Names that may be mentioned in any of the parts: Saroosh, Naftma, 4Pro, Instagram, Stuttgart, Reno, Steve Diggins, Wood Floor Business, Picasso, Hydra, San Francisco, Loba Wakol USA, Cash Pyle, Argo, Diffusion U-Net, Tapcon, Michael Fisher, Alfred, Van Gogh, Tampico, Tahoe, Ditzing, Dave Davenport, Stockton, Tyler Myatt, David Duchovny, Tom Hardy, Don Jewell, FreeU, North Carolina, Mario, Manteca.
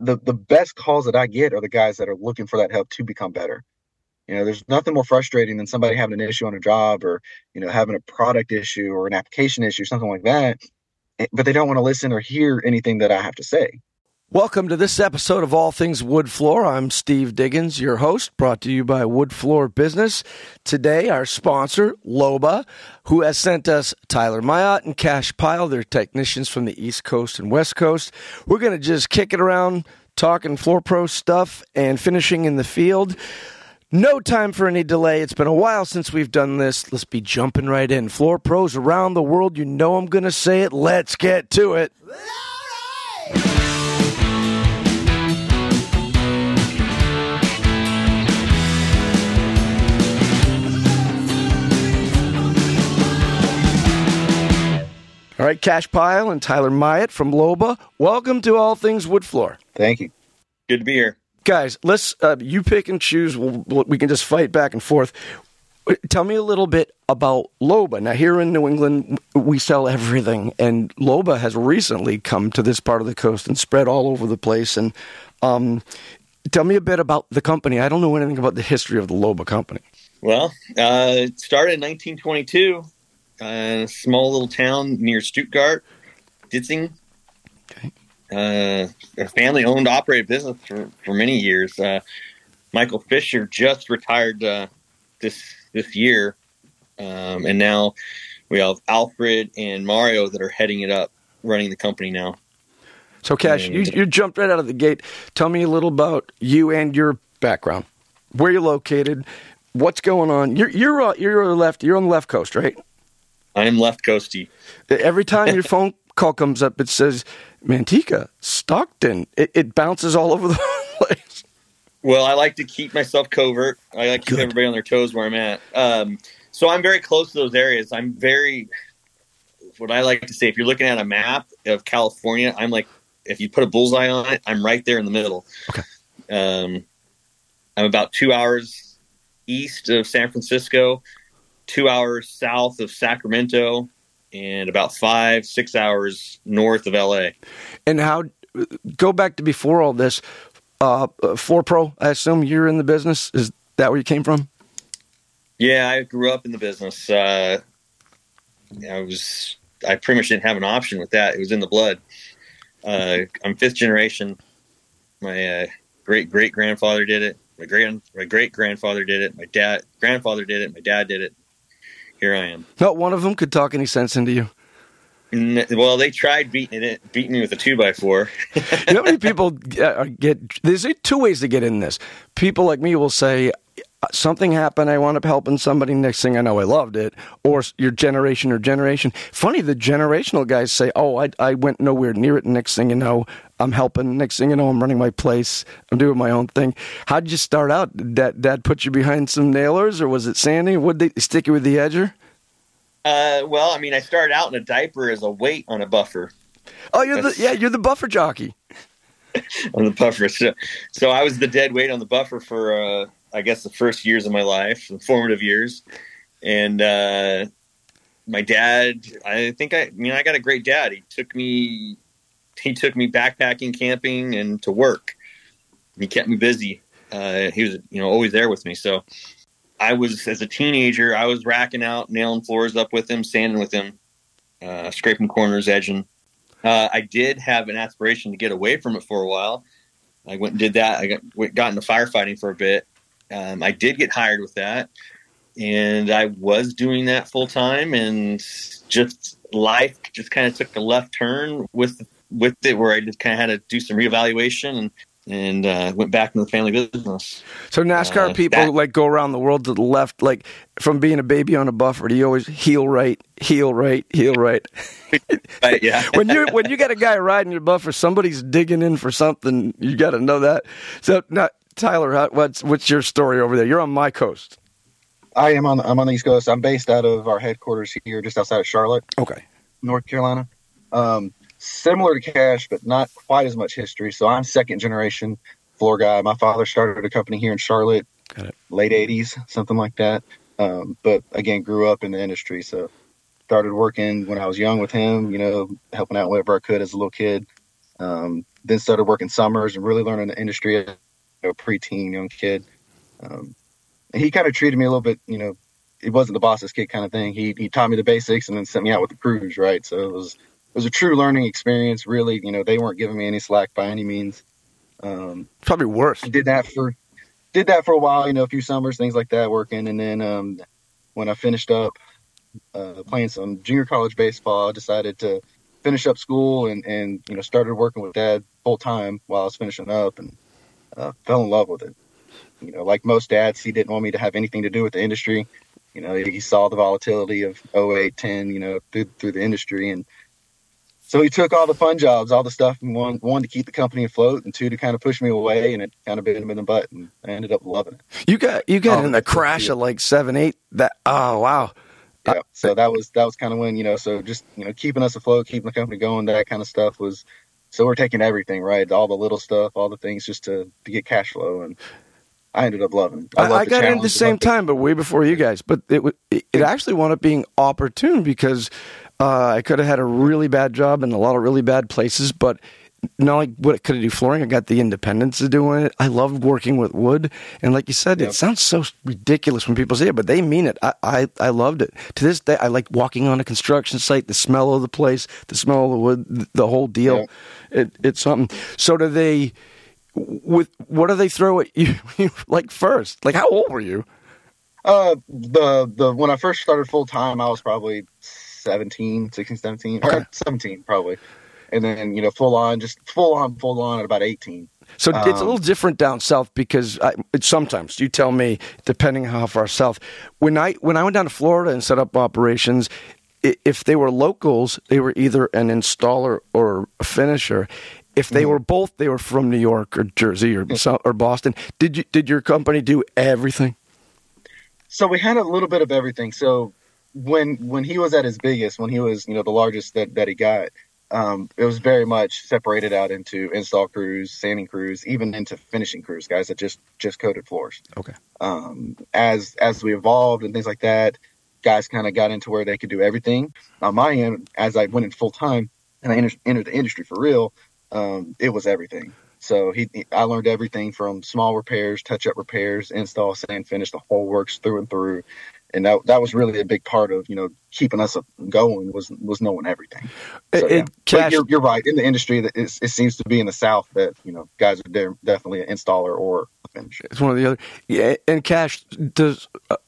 the best calls that I get are the guys that are looking for that help to become better. You know, there's nothing more frustrating than somebody having an issue on a job, or, you know, having a product issue or an application issue, something like that, but they don't want to listen or hear anything that I have to say. Welcome to this episode of All Things Wood Floor. I'm Steve Diggins, your host, brought to you by Wood Floor Business. Today, our sponsor, Loba, who has sent us Tyler Myatt and Cash Pyle, their technicians from the East Coast and West Coast. We're going to just kick it around, talking 4Pro stuff and finishing in the field. No time for any delay. It's been a while since we've done this. Let's be jumping right in. 4Pros around the world, you know I'm going to say it. Let's get to it. All right, Cash Pyle and Tyler Myatt from Loba, welcome to All Things Wood Floor. Thank you. Good to be here. Guys, let's you pick and choose. We can just fight back and forth. Tell me a little bit about Loba. Now, here in New England, we sell everything, and Loba has recently come to this part of the coast and spread all over the place. And tell me a bit about the company. I don't know anything about the history of the Loba company. Well, it started in 1922. A small little town near Stuttgart, Ditzing. Okay. A family-owned, operated business for many years. Michael Fisher just retired this year, and now we have Alfred and Mario that are heading it up, running the company now. So, Cash, you jumped right out of the gate. Tell me a little about you and your background, where you're located, what's going on. You're on the left coast, right? I'm left coasty. Every time your phone call comes up, it says Manteca, Stockton. It bounces all over the place. Well, I like to keep myself covert. I like to keep everybody on their toes where I'm at. So I'm very close to those areas. I'm very, what I like to say, if you're looking at a map of California, I'm like, if you put a bullseye on it, I'm right there in the middle. Okay. I'm about 2 hours east of San Francisco, 2 hours south of Sacramento, and about 5-6 hours north of LA. And how, go back to before all this, 4Pro, I assume you're in the business. Is that where you came from? Yeah, I grew up in the business. I pretty much didn't have an option with that. It was in the blood. I'm fifth generation. My great grandfather did it. My great grandfather did it. My grandfather did it. My dad did it. Here I am. Not one of them could talk any sense into you. Well, they tried beating me with a 2x4. You know how many people get? There's two ways to get in this. People like me will say, something happened, I wound up helping somebody, next thing I know I loved it, or your generation or generation. Funny, the generational guys say, oh, I went nowhere near it, next thing you know, I'm helping, next thing you know, I'm running my place, I'm doing my own thing. How did you start out? Did Dad put you behind some nailers, or was it sanding? Would they stick you with the edger? Well, I mean, I started out in a diaper as a weight on a buffer. Oh, you're the buffer jockey. On the buffer. So I was the dead weight on the buffer for... I guess the first years of my life, the formative years. And my dad, I got a great dad. He took me backpacking, camping, and to work. He kept me busy. He was, always there with me. So I was, as a teenager, I was racking out, nailing floors up with him, sanding with him, scraping corners, edging. I did have an aspiration to get away from it for a while. I went and did that. I got into firefighting for a bit. I did get hired with that, and I was doing that full time, and just life just kind of took a left turn with it, where I just kind of had to do some reevaluation and went back into the family business. So NASCAR people go around the world to the left, like from being a baby on a buffer, do you always heel right, heel right, heel right? Right, yeah. when you got a guy riding your buffer, somebody's digging in for something. You got to know that. So now, Tyler, what's your story over there? You're on my coast. I'm on the East Coast. I'm based out of our headquarters here, just outside of Charlotte. Okay. North Carolina. Similar to Cash, but not quite as much history. So I'm second generation floor guy. My father started a company here in Charlotte. Got it. Late 80s, something like that. But again, grew up in the industry. So started working when I was young with him, helping out whatever I could as a little kid. then started working summers and really learning the industry as a preteen young kid. And he kind of treated me a little bit, you know, it wasn't the boss's kid kind of thing. He taught me the basics and then sent me out with the crews, right? So it was a true learning experience, really. You know, they weren't giving me any slack by any means. Probably worse. I did that for a while, you know, a few summers, things like that, working. And then when I finished up playing some junior college baseball, I decided to finish up school and you know, started working with Dad full time while I was finishing up, and fell in love with it. You know, like most dads, he didn't want me to have anything to do with the industry. You know, he saw the volatility of 08, 10, you know, through the industry. And so he took all the fun jobs, all the stuff, and one to keep the company afloat, and two to kind of push me away, and it kind of bit him in the butt, and I ended up loving it. You got in the crash of like 7, 8. Wow. Yeah. So that was kind of when, you know, so just, you know, keeping us afloat, keeping the company going, that kind of stuff was, so we're taking everything, right? All the little stuff, all the things just to get cash flow, and I ended up loving it. I got in at the same time, but way before you guys. But it actually wound up being opportune, because I could have had a really bad job in a lot of really bad places. But not only what could I do flooring, I got the independence of doing it. I loved working with wood. And like you said, It sounds so ridiculous when people say it, but they mean it. I loved it. To this day, I like walking on a construction site, the smell of the place, the smell of the wood, the whole deal. Yeah. It's something. So do they... With what do they throw at you? Like first, like how old were you? The when I first started full time, I was probably 17, okay. Or 17 probably, and then you know full on at about 18. So it's a little different down south, because sometimes you tell me, depending how far south. When I went down to Florida and set up operations, if they were locals, they were either an installer or a finisher. If they were both, they were from New York or Jersey or Boston. Did your company do everything? So we had a little bit of everything. So when he was at his biggest, when he was, you know, the largest that he got, it was very much separated out into install crews, sanding crews, even into finishing crews, guys that just coated floors. Okay. As we evolved and things like that, guys kind of got into where they could do everything. On my end, as I went in full time and I entered the industry for real, it was everything. So I learned everything from small repairs, touch-up repairs, install, sand, finish, the whole works through and through. And that was really a big part of, you know, keeping us going was knowing everything. So, yeah. Cash, you're right. In the industry, it seems to be in the South that, you know, guys are definitely an installer or a finisher. It's one or the other. Yeah. And Cash,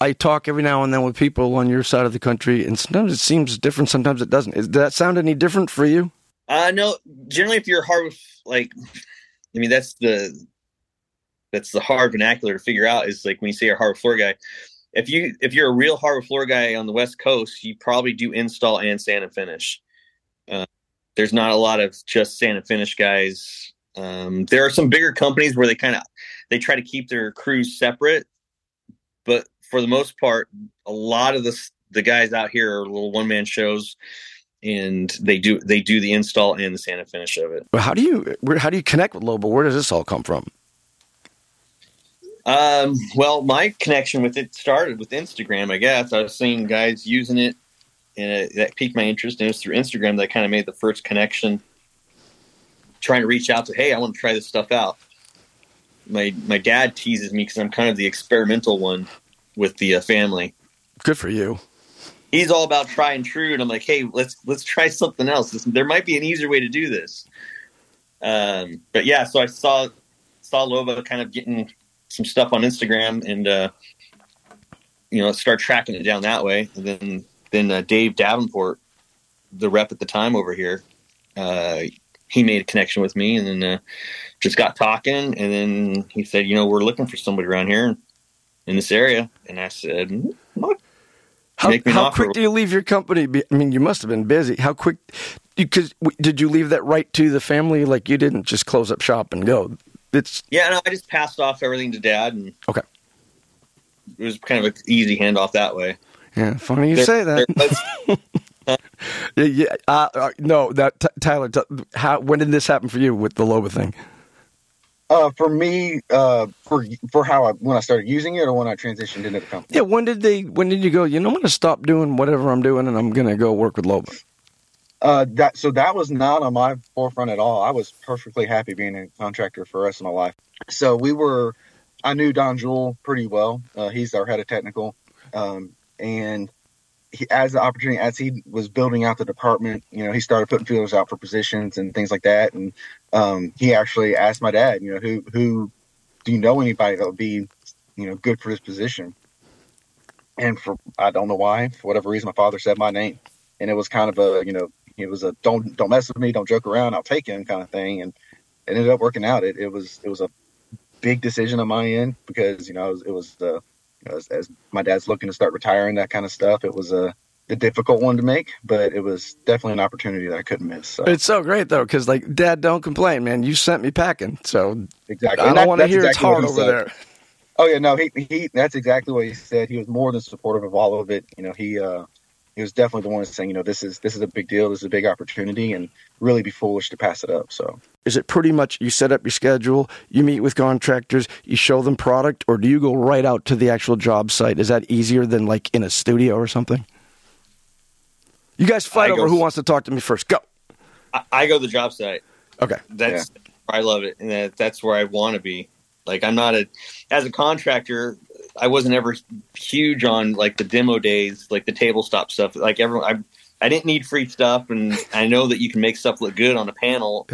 I talk every now and then with people on your side of the country, and sometimes it seems different, sometimes it doesn't. Does that sound any different for you? No, generally, if you're hard, like, I mean, that's the hard vernacular to figure out, is like when you say you're a hardwood floor guy. If you're a real hardwood floor guy on the West Coast, you probably do install and sand and finish. There's not a lot of just sand and finish guys. There are some bigger companies where they try to keep their crews separate, but for the most part, a lot of the guys out here are little one man shows. And they do the install and the sand and finish of it. Well, how do you connect with Loba? Where does this all come from? Well, my connection with it started with Instagram, I guess. I was seeing guys using it, and that piqued my interest. And it was through Instagram that I kind of made the first connection, trying to reach out to, hey, I want to try this stuff out. My dad teases me because I'm kind of the experimental one with the family. Good for you. He's all about try and true, and I'm like, hey, let's try something else. There might be an easier way to do this. But yeah, so I saw Loba kind of getting some stuff on Instagram, and you know, start tracking it down that way. And then Dave Davenport, the rep at the time over here, he made a connection with me, and then just got talking. And then he said, you know, we're looking for somebody around here in this area, and I said, what? How quick do you leave your company? I mean, you must have been busy. How quick? Because did you leave that right to the family? Like, you didn't just close up shop and go. No, I just passed off everything to Dad, and okay, it was kind of an easy handoff that way. Yeah, funny you say that. Yeah. No, that Tyler. When did this happen for you with the Loba thing? For me, for how when I started using it, or when I transitioned into the company. Yeah, when did you go, you know, I'm going to stop doing whatever I'm doing, and I'm going to go work with Loba? So that was not on my forefront at all. I was perfectly happy being a contractor for the rest of my life. So I knew Don Jewell pretty well. He's our head of technical. And as he was building out the department, he started putting feelers out for positions and things like that. And he actually asked my dad, who do you know anybody that would be, good for this position? And I don't know why, for whatever reason, my father said my name. And it was kind of a don't mess with me, don't joke around, I'll take him kind of thing. And it ended up working out. It was a big decision on my end because, as my dad's looking to start retiring, that kind of stuff, it was a difficult one to make, but it was definitely an opportunity that I couldn't miss. So. It's so great, though, because, Dad, don't complain, man. You sent me packing, so exactly. I don't want to hear it's hard over there. Oh, yeah, no, he that's exactly what he said. He was more than supportive of all of it. He was definitely the one saying, this is a big deal. This is a big opportunity and really be foolish to pass it up. So is it pretty much you set up your schedule, you meet with contractors, you show them product, or do you go right out to the actual job site? Is that easier than in a studio or something? You guys fight over who wants to talk to me first. Go. I go to the job site. Okay. That's where I love it. And that's where I want to be. I'm not as a contractor, I wasn't ever huge on the demo days, the table stop stuff. Everyone, I didn't need free stuff, and I know that you can make stuff look good on a panel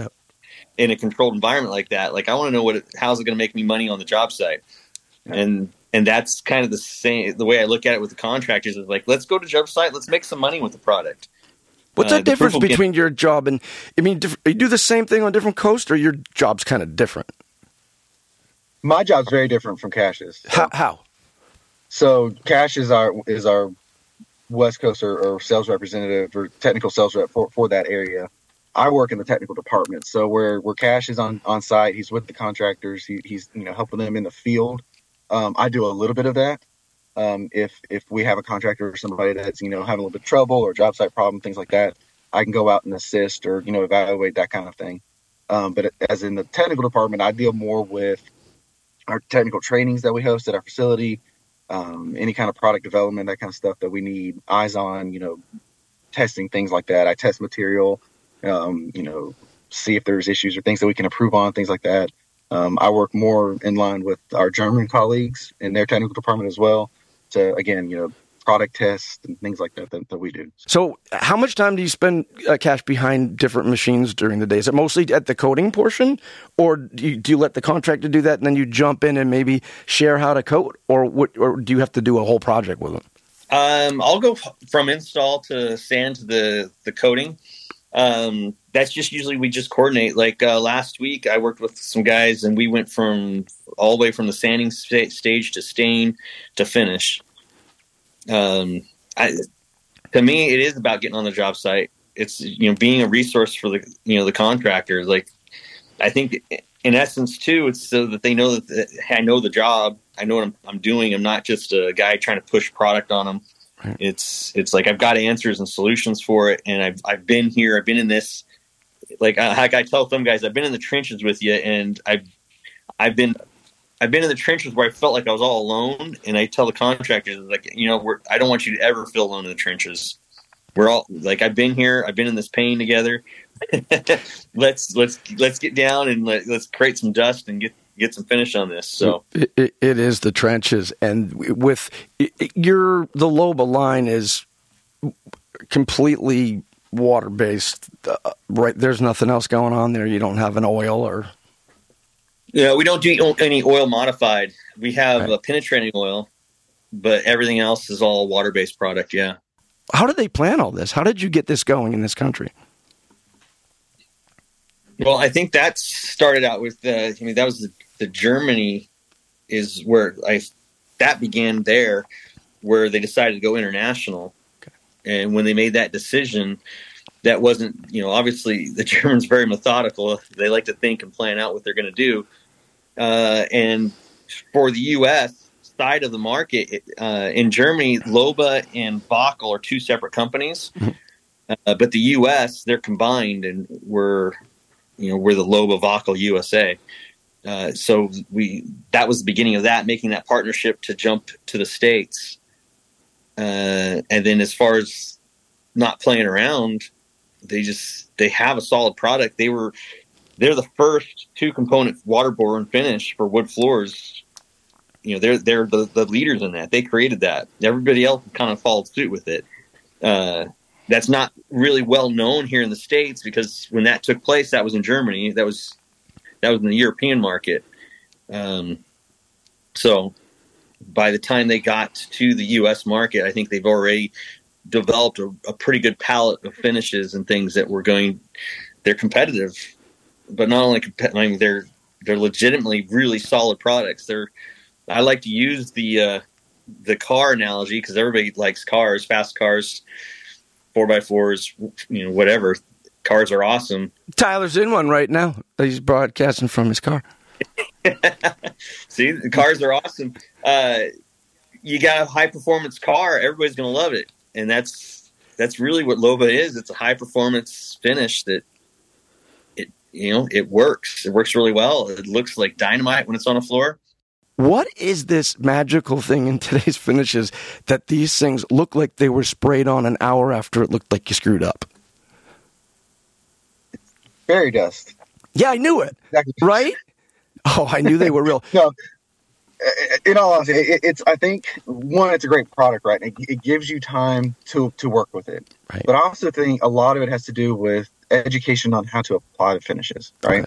in a controlled environment like that. I want to know how's it going to make me money on the job site, and that's kind of the same. The way I look at it with the contractors is let's go to job site, let's make some money with the product. What's the difference between your job and you do the same thing on different coasts, or your job's kind of different? My job's very different from Cash's. So. How? So Cash is our West Coast or sales representative or technical sales rep for that area. I work in the technical department. So where Cash is on site, he's with the contractors. He's helping them in the field. I do a little bit of that. If we have a contractor or somebody that's having a little bit of trouble or job site problem, things like that, I can go out and assist or evaluate that kind of thing. But as in the technical department, I deal more with our technical trainings that we host at our facility, any kind of product development, that kind of stuff that we need eyes on, testing things like that. I test material, see if there's issues or things that we can improve on, things like that. I work more in line with our German colleagues in their technical department as well to, again, product tests and things like that we do. So how much time do you spend, Cash, behind different machines during the day? Is it mostly at the coding portion, or do you let the contractor do that and then you jump in and maybe share how to code, or do you have to do a whole project with them? I'll go from install to sand to the coding. That's just usually we just coordinate. Last week I worked with some guys and we went from all the way from the sanding stage to stain to finish. To me, it is about getting on the job site. It's, being a resource for the, the contractors. I think in essence too, it's so that they know that I know the job, I know what I'm doing. I'm not just a guy trying to push product on them. Right. It's I've got answers and solutions for it. And I've been here, I've been in this, I tell some guys, I've been in the trenches with you, and I've been in the trenches where I felt like I was all alone, and I tell the contractors, I don't want you to ever feel alone in the trenches. We're all I've been here, I've been in this pain together. let's get down and let's create some dust and get some finish on this. So it is the trenches, and with the Loba line is completely water based. Right, there's nothing else going on there. You don't have an oil or. Yeah, we don't do any oil modified. We have a penetrating oil, but everything else is all water-based product, yeah. How did they plan all this? How did you get this going in this country? Well, I think that started out with that was the Germany is where that began there, where they decided to go international. Okay. And when they made that decision, that wasn't, obviously the Germans very methodical. They like to think and plan out what they're going to do. And for the U.S. side of the market, in Germany, Loba and Wakol are two separate companies. But the U.S., they're combined, and we're the Loba Wakol USA. So that was the beginning of that, making that partnership to jump to the States. And then as far as not playing around, they have a solid product. They're the first two-component waterborne finish for wood floors. You know, they're the leaders in that. They created that. Everybody else kind of followed suit with it. That's not really well known here in the States, because when that took place, that was in Germany. That was in the European market. So by the time they got to the U.S. market, I think they've already developed a pretty good palette of finishes and things that were going. They're competitive, but not only competitive. I mean, they're legitimately really solid products. I like to use the car analogy, because everybody likes cars, fast cars, 4x4s, you know, whatever. Cars are awesome. Tyler's in one right now. He's broadcasting from his car. See, the cars are awesome. You got a high performance car, everybody's going to love it. And that's really what Loba is. It's a high performance finish that it works. It works really well. It looks like dynamite when it's on a floor. What is this magical thing in today's finishes that these things look like they were sprayed on an hour after it looked like you screwed up? Fairy dust. Yeah, I knew it. Exactly. Right? Oh, I knew they were real. No, in all honesty, I think, one, it's a great product, right? It gives you time to work with it. Right. But I also think a lot of it has to do with education on how to apply the finishes, right? Right.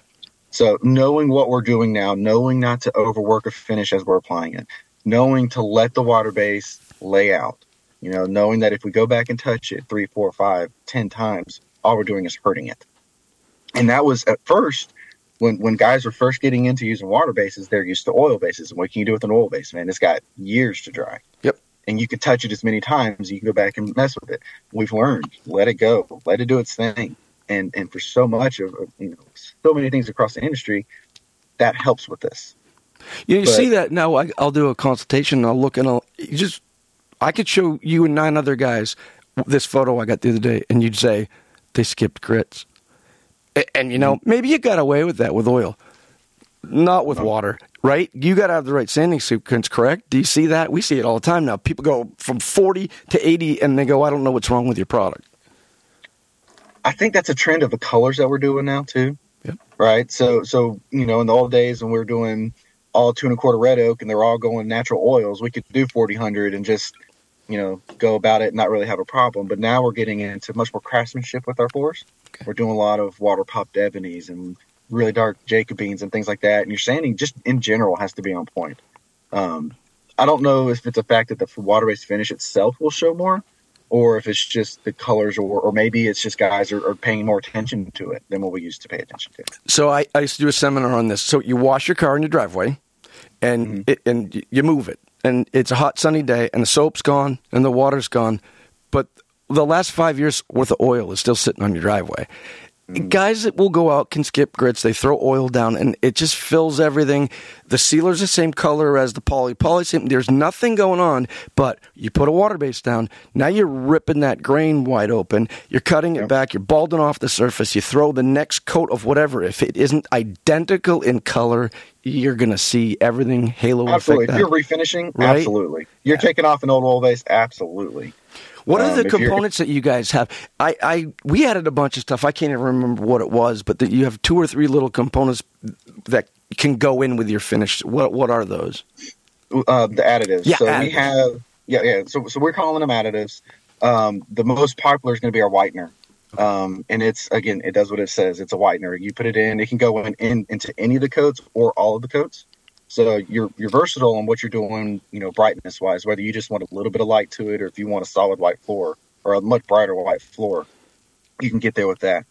So knowing what we're doing now, knowing not to overwork a finish as we're applying it, knowing to let the water base lay out, you know, knowing that if we go back and touch it 3, 4, 5, 10 times, all we're doing is hurting it. And that was at first, when guys were first getting into using water bases, they're used to oil bases. And what can you do with an oil base, man? It's got years to dry. Yep. And you can touch it as many times. You can go back and mess with it. We've learned, let it go, let it do its thing. And for so much of, you know, so many things across the industry, that helps with this. You see that now. I'll do a consultation. I'll look and I could show you and 9 other guys this photo I got the other day, and you'd say they skipped grits. And, you know, maybe you got away with that with oil, not with water, right? You got to have the right sanding sequence, correct? Do you see that? We see it all the time now. People go from 40 to 80, and they go, I don't know what's wrong with your product. I think that's a trend of the colors that we're doing now, too. Yep. Right? So you know, in the old days when we were doing all 2 1/4 red oak and they were all going natural oils, we could do 4,000 and just, you know, go about it and not really have a problem. But now we're getting into much more craftsmanship with our floors. Okay. We're doing a lot of water popped ebonies and really dark Jacobines and things like that. And your sanding just in general has to be on point. I don't know if it's a fact that the water-based finish itself will show more, or if it's just the colors, or maybe it's just guys are paying more attention to it than what we used to pay attention to. So I used to do a seminar on this. So you wash your car in your driveway, and and you move it. And it's a hot, sunny day, and the soap's gone, and the water's gone. But the last 5 years' worth of oil is still sitting on your driveway. Guys that will go out can skip grits. They throw oil down, and it just fills everything. The sealer's the same color as the poly. There's nothing going on, but you put a water base down. Now you're ripping that grain wide open. You're cutting it back. You're balding off the surface. You throw the next coat of whatever. If it isn't identical in color, you're going to see everything halo. Absolutely. Effect. If you're refinishing, right? Absolutely. You're taking off an old oil base, absolutely. What are the components that you guys have? We added a bunch of stuff. I can't even remember what it was, but you have 2 or 3 little components that can go in with your finish. What are those? The additives. Yeah, so additives. We have So we're calling them additives. The most popular is going to be our whitener, and it's, again, it does what it says. It's a whitener. You put it in. It can go in into any of the coats or all of the coats. So you're versatile on what you're doing, you know, brightness wise, whether you just want a little bit of light to it, or if you want a solid white floor or a much brighter white floor, you can get there with that.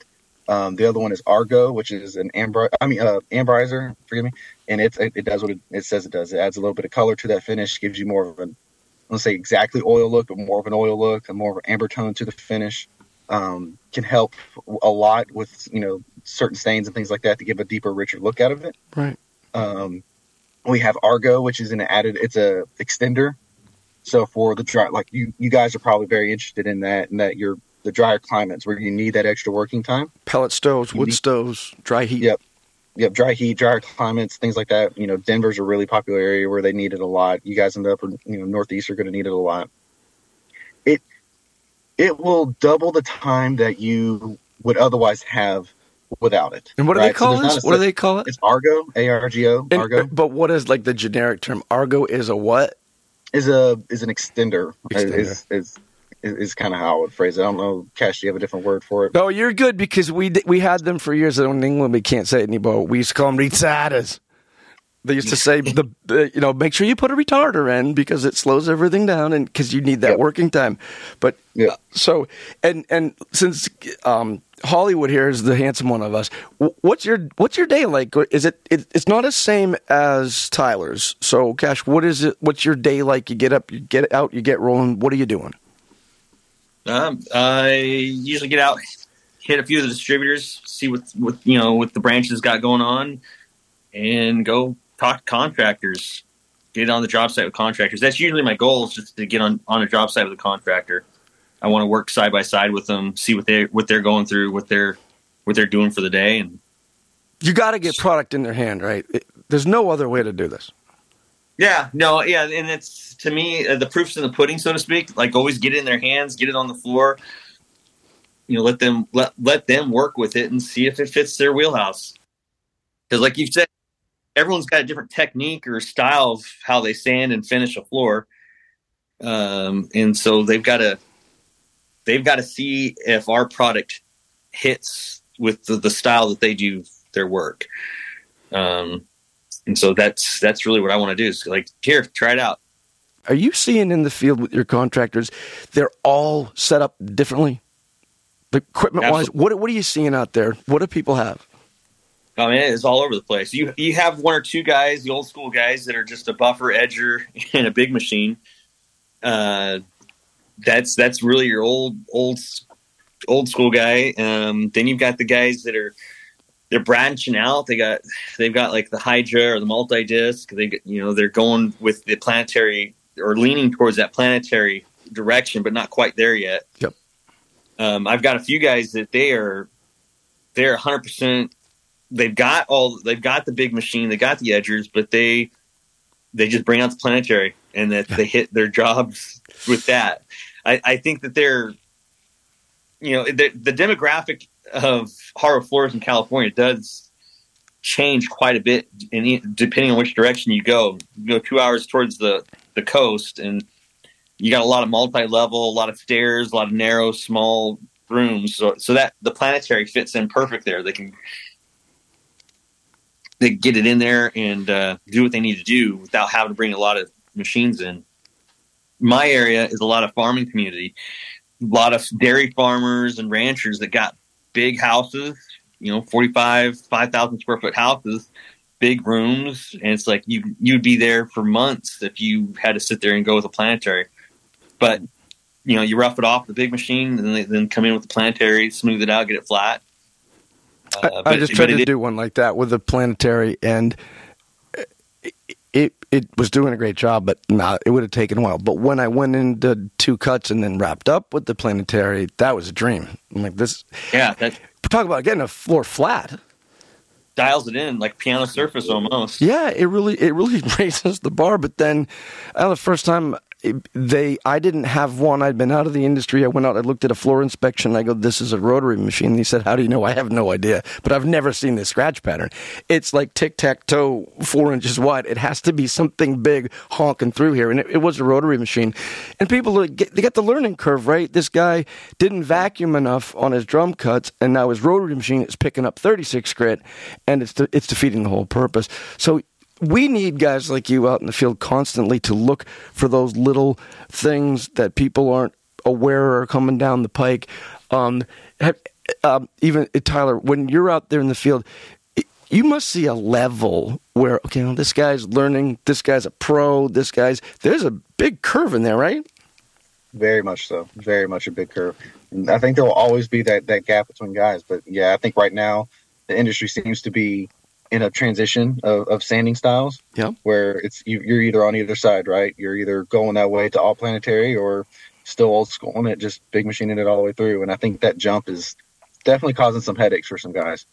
The other one is Argo, which is an amberizer, forgive me. And it does what it says it does. It adds a little bit of color to that finish, gives you more of an, I don't say exactly oil look, but more of an oil look and more of an amber tone to the finish. Can help a lot with, you know, certain stains and things like that to give a deeper, richer look out of it. Right. We have Argo, which is it's a extender. So for the dry, like you guys are probably very interested in that, and that you're the drier climates where you need that extra working time. Pellet stoves, wood stoves, dry heat. Yep. Dry heat, drier climates, things like that. You know, Denver's a really popular area where they need it a lot. You guys in the upper, you know, Northeast are going to need it a lot. It will double the time that you would otherwise have without it. And what do they call this? What do they call it? It's Argo, ARGO, Argo. But what is like the generic term? Argo is a what? Is an extender. Is kind of how I would phrase it. I don't know, Cash, do you have a different word for it? No, you're good, because we had them for years in England. We can't say it anymore. We used to call them retarders. They used to say, make sure you put a retarder in because it slows everything down and because you need that working time. But so since Hollywood here is the handsome one of us, what's your day like? Is it's not as same as Tyler's? So Cash, what is it? What's your day like? You get up, you get out, you get rolling. What are you doing? I usually get out, hit a few of the distributors, see what the branches got going on, and go talk to contractors, get on the job site with contractors. That's usually my goal, is just to get on a job site with a contractor. I want to work side by side with them, see what they're going through, what they're doing for the day. And you got to get product in their hand, right? There's no other way to do this. Yeah, no, yeah, and it's, to me, the proof's in the pudding, so to speak. Like, always get it in their hands, get it on the floor. You know, let them work with it and see if it fits their wheelhouse. Because, like you said, everyone's got a different technique or style of how they sand and finish a floor, and so they've got to see if our product hits with the style that they do their work. And so that's really what I want to do. Is like, here, try it out. Are you seeing in the field with your contractors, they're all set up differently? Equipment-wise, what are you seeing out there? What do people have? I mean, it's all over the place. You have one or two guys, the old school guys, that are just a buffer, edger, and a big machine. That's really your old school guy. Then you've got the guys that are, they're branching out. They've got like the Hydra or the multi-disc. They're going with the planetary, or leaning towards that planetary direction, but not quite there yet. Yep. I've got a few guys that they're 100%. They've got the big machine. They got the edgers, but they just bring out the planetary, and that they hit their jobs with that. I think that they're, the demographic of hardwood floors in California does change quite a bit, depending on which direction you go. You go 2 hours towards the coast, and you got a lot of multi-level, a lot of stairs, a lot of narrow, small rooms. So that the planetary fits in perfect there. They get it in there and do what they need to do without having to bring a lot of machines in. My area is a lot of farming community, a lot of dairy farmers and ranchers that got big houses, 5,000 square foot houses, big rooms. And it's like, you'd be there for months if you had to sit there and go with a planetary, but you rough it off the big machine, and then come in with the planetary, smooth it out, get it flat. I just tried to do one like that with the planetary, and it was doing a great job, but it would have taken a while. But when I went into two cuts and then wrapped up with the planetary, that was a dream. I'm like, this. Yeah. Talk about getting a floor flat. Dials it in like piano surface almost. Yeah, it really raises the bar. But then, the first time I didn't have one. I'd been out of the industry. I went out. I looked at a floor inspection. I go, "This is a rotary machine." And he said, "How do you know?" I have no idea, but I've never seen this scratch pattern. It's like tic tac toe, 4 inches wide. It has to be something big honking through here. And it was a rotary machine. And people, they got the learning curve right. This guy didn't vacuum enough on his drum cuts, and now his rotary machine is picking up 36 grit. And it's defeating the whole purpose. So we need guys like you out in the field constantly to look for those little things that people aren't aware are coming down the pike. Even Tyler, when you're out there in the field, you must see a level where, okay, well, this guy's learning, this guy's a pro, there's a big curve in there, right? Very much so. Very much a big curve. And I think there will always be that gap between guys. But, yeah, I think right now, the industry seems to be in a transition of sanding styles, where it's you're either on either side, right? You're either going that way to all planetary or still old school and it just big machining it all the way through. And I think that jump is definitely causing some headaches for some guys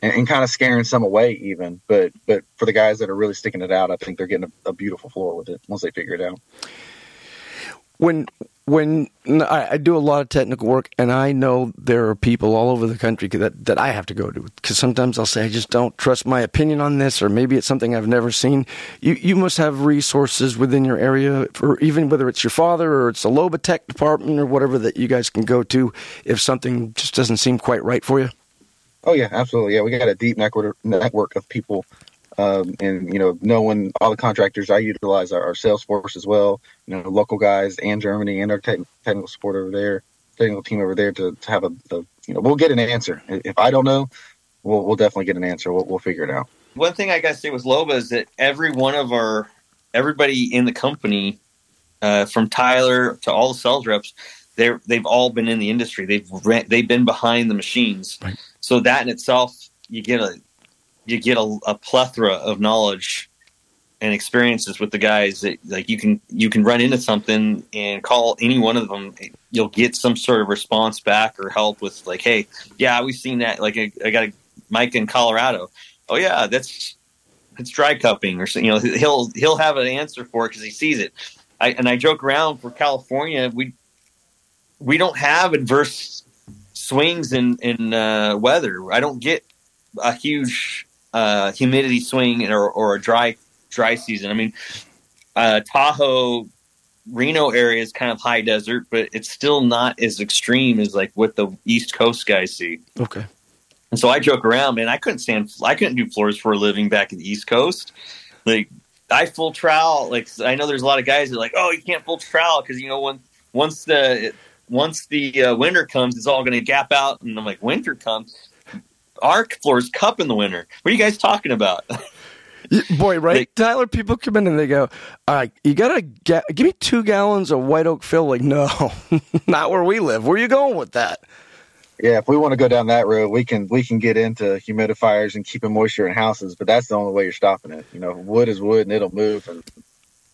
and kind of scaring some away even. But for the guys that are really sticking it out, I think they're getting a beautiful floor with it once they figure it out. when I do a lot of technical work, and I know there are people all over the country that I have to go to, because sometimes I'll say, I just don't trust my opinion on this, or maybe it's something I've never seen. You must have resources within your area, or even whether it's your father or it's the Loba Tech department or whatever, that you guys can go to if something just doesn't seem quite right for you. Oh, yeah, absolutely. Yeah, we got a deep network of people. And, you know, knowing all the contractors, I utilize our sales force as well, you know, local guys and Germany and our technical support over there, technical team over there to have you know, we'll get an answer. If I don't know, we'll definitely get an answer. We'll figure it out. One thing I got to say with Loba is that everybody in the company, from Tyler to all the sales reps, they've all been in the industry. They've been behind the machines. Right. So that in itself, you get a plethora of knowledge and experiences with the guys that, like, you can run into something and call any one of them. You'll get some sort of response back or help with, like, hey, yeah, we've seen that. Like, I got a Mike in Colorado. Oh yeah, it's dry cupping, or, you know, he'll have an answer for it because he sees it. I joke around for California. We don't have adverse swings in weather. I don't get a huge humidity swing or a dry season. I mean, Tahoe, Reno area is kind of high desert, but it's still not as extreme as like what the East Coast guys see. Okay. And so I joke around, man, I couldn't do floors for a living back in the East Coast. Like, I full trowel. Like, I know there's a lot of guys that are like, oh, you can't full trowel because, you know, once the winter comes, it's all going to gap out. And I'm like, winter comes? Our floors cup in the winter. What are you guys talking about? Boy, right? Like, Tyler, people come in and they go, all right, you got to give me 2 gallons of white oak fill. Like, no, not where we live. Where are you going with that? Yeah, if we want to go down that road, we can get into humidifiers and keeping moisture in houses, but that's the only way you're stopping it. You know, wood is wood and it'll move, and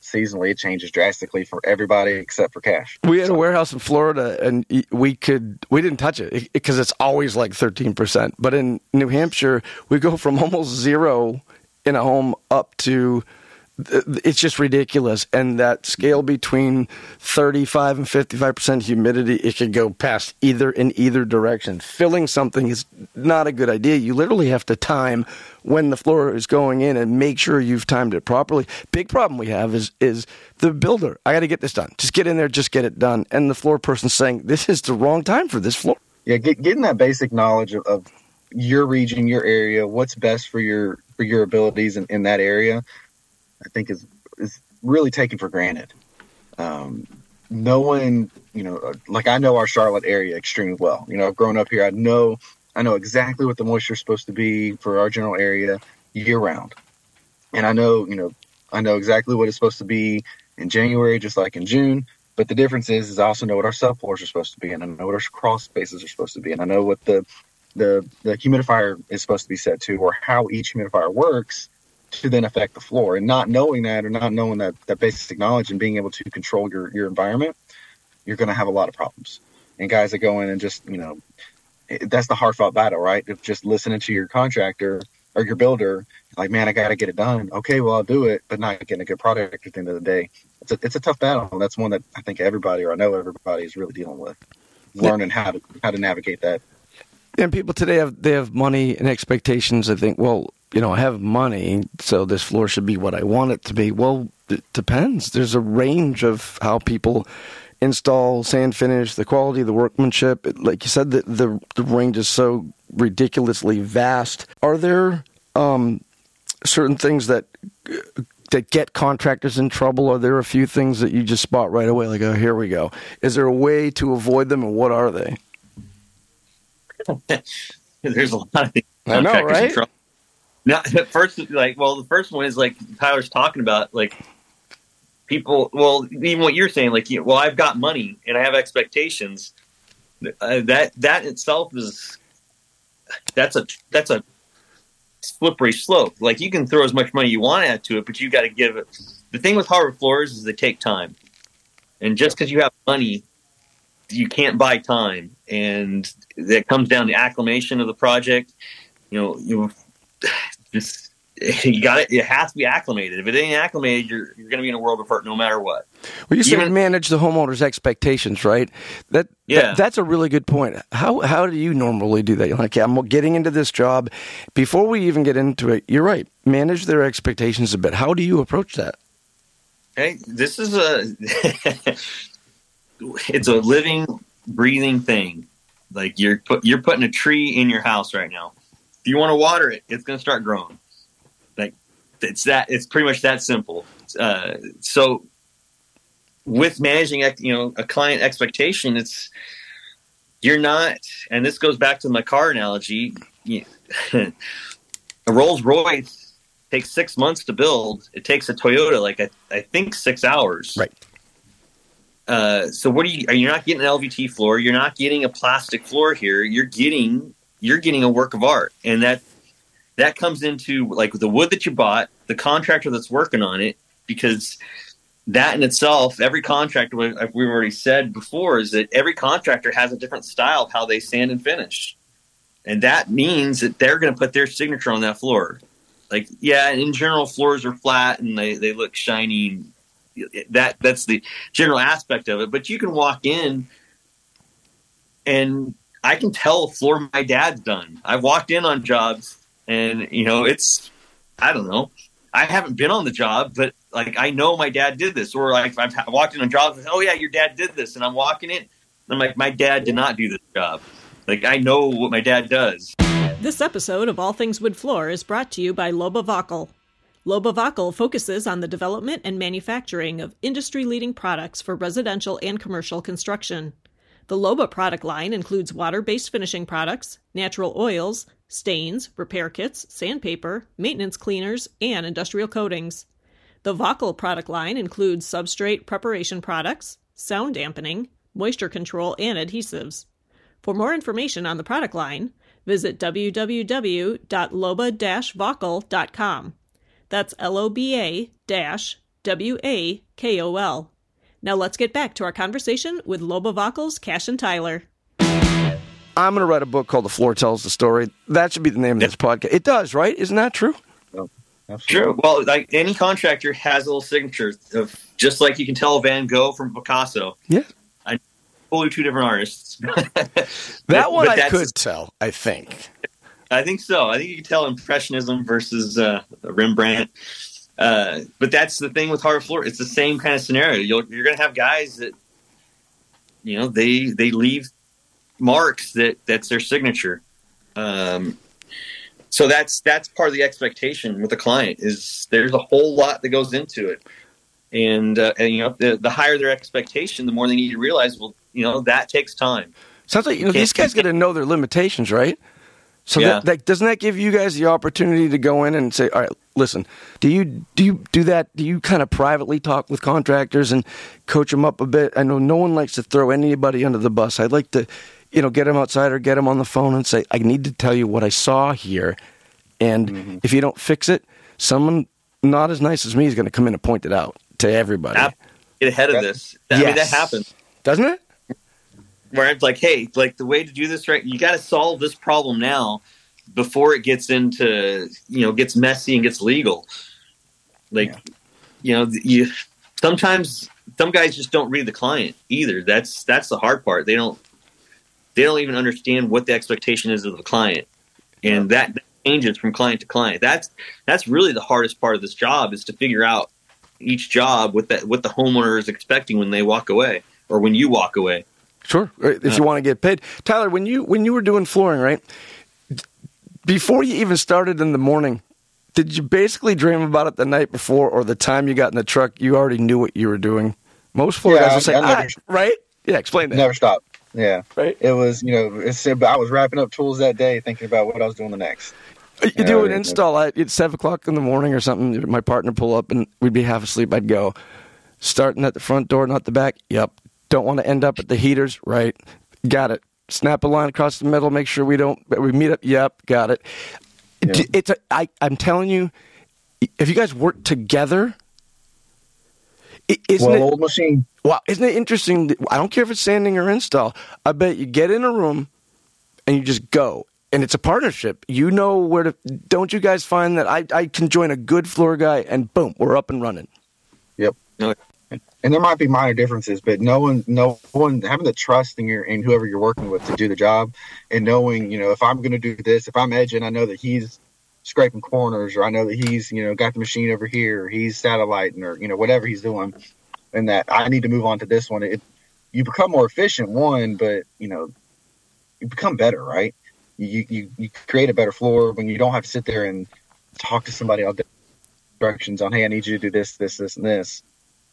seasonally it changes drastically for everybody except for Cash. We had a warehouse in Florida, and we didn't touch it because it's always like 13%. But in New Hampshire, we go from almost zero in a home up to, it's just ridiculous. And that scale between 35 and 55% humidity, it could go past in either direction. Filling something is not a good idea. You literally have to time when the floor is going in and make sure you've timed it properly. Big problem we have is the builder. I got to get this done. Just get in there, just get it done. And the floor person saying, this is the wrong time for this floor. Yeah, getting that basic knowledge of your region, your area, what's best for your abilities in that area, I think is really taken for granted. Knowing, you know, like, I know our Charlotte area extremely well. You know, I've grown up here. I know exactly what the moisture is supposed to be for our general area year round. And I know exactly what it's supposed to be in January, just like in June. But the difference is I also know what our subfloors are supposed to be, and I know what our crawl spaces are supposed to be, and I know what the humidifier is supposed to be set to, or how each humidifier works to then affect the floor. And not knowing that, or not knowing that basic knowledge and being able to control your environment, you're going to have a lot of problems. And guys that go in and just, you know, that's the hard fought battle, right? Of just listening to your contractor or your builder, like, man, I got to get it done. Okay, well, I'll do it, but not getting a good product at the end of the day. It's a tough battle. And that's one that I think everybody, or I know everybody, is really dealing with, learning how to navigate that. And people today have money and expectations. I think, well, you know, I have money, so this floor should be what I want it to be. Well, it depends. There's a range of how people install, sand finish, the quality of the workmanship. Like you said, the range is so ridiculously vast. Are there certain things that get contractors in trouble? Are there a few things that you just spot right away, like, oh, here we go? Is there a way to avoid them, and what are they? There's a lot of things contractors, I know, right? In trouble. Now, the first one is, like, Tyler's talking about, like, people, well, even what you're saying, like, you know, well, I've got money and I have expectations. That itself is, that's a slippery slope. Like, you can throw as much money you want at to it, but you got to give it. The thing with hardwood floors is they take time. And just because you have money, you can't buy time. And that comes down to acclimation of the project. You know, just It has to be acclimated. If it ain't acclimated, you're going to be in a world of hurt no matter what. Well, you said manage the homeowner's expectations, right? That's a really good point. How do you normally do that? You're like, okay, I'm getting into this job. Before we even get into it, you're right. Manage their expectations a bit. How do you approach that? Hey, this is it's a living, breathing thing. Like you're putting a tree in your house right now. If you want to water it, it's going to start growing. It's pretty much that simple. So with managing, a client expectation, you're not, and this goes back to my car analogy. A Rolls Royce takes 6 months to build. It takes a Toyota, I think 6 hours. Right. So you're not getting an LVT floor. You're not getting a plastic floor here. You're getting a work of art. And that comes into the wood that you bought, the contractor that's working on it, because that in itself, every contractor, like we've already said before, is that every contractor has a different style of how they sand and finish. And that means that they're going to put their signature on that floor. In general, floors are flat and they look shiny. That's the general aspect of it. But you can walk in and I can tell a floor my dad's done. I've walked in on jobs and, I don't know. I haven't been on the job, but I know my dad did this, or I've walked in on jobs and, oh yeah, your dad did this. And I'm walking in and I'm like, my dad did not do this job. I know what my dad does. This episode of All Things Wood Floor is brought to you by Loba Wakol. Loba Wakol focuses on the development and manufacturing of industry-leading products for residential and commercial construction. The Loba product line includes water-based finishing products, natural oils, stains, repair kits, sandpaper, maintenance cleaners, and industrial coatings. The Wakol product line includes substrate preparation products, sound dampening, moisture control, and adhesives. For more information on the product line, visit www.loba-wakol.com. That's LOBA-WAKOL. Now let's get back to our conversation with Loba Wakol's Cash and Tyler. I'm going to write a book called The Floor Tells the Story. That should be the name of this podcast. It does, right? Isn't that true? No. True. Well, any contractor has a little signature of, just like you can tell Van Gogh from Picasso. Yeah. I totally two different artists. That one I could tell, I think. I think so. I think you can tell Impressionism versus Rembrandt. But that's the thing with hard floor. It's the same kind of scenario. You're going to have guys that, they leave marks that's their signature. So that's part of the expectation with the client, is there's a whole lot that goes into it. And the higher their expectation, the more they need to realize, that takes time. Sounds like, these guys got to know their limitations, right? So doesn't that give you guys the opportunity to go in and say, all right, listen, do you do that? Do you kind of privately talk with contractors and coach them up a bit? I know no one likes to throw anybody under the bus. I'd like to, get them outside or get them on the phone and say, I need to tell you what I saw here. And if you don't fix it, someone not as nice as me is going to come in and point it out to everybody. Get ahead of this. I mean, that happens. Doesn't it? Where it's like, hey, the way to do this, right? You got to solve this problem now before it gets into, gets messy and gets legal. You sometimes some guys just don't read the client either. That's the hard part. They don't even understand what the expectation is of the client, and that changes from client to client. That's really the hardest part of this job, is to figure out each job what the homeowner is expecting when they walk away, or when you walk away. Sure, if you want to get paid. Tyler, when you were doing flooring, right, before you even started in the morning, did you basically dream about it the night before, or the time you got in the truck, you already knew what you were doing? Most floor guys would say, right? Yeah, explain that. Never stop. Yeah. Right? It was, I was wrapping up tools that day thinking about what I was doing the next. You do an install at 7 o'clock in the morning or something, my partner pull up, and we'd be half asleep. I'd go, starting at the front door, not the back. Yep. Don't want to end up at the heaters, right? Got it. Snap a line across the middle, make sure we meet up. Yep, got it. Yeah. I'm telling you, if you guys work together, old machine. Wow, isn't it interesting? I don't care if it's sanding or install. I bet you get in a room and you just go. And it's a partnership. You know where to... Don't you guys find that I can join a good floor guy and boom, we're up and running? Yep. And there might be minor differences, but no one having the trust in whoever you're working with to do the job, and knowing, you know, if I'm going to do this, if I'm edging, I know that he's scraping corners, or I know that he's, you know, got the machine over here, or he's satelliting, or, you know, whatever he's doing, and that I need to move on to this one. You become more efficient, one, but, you know, you become better, right? You create a better floor when you don't have to sit there and talk to somebody all day, instructions on, hey, I need you to do this, this, this, and this.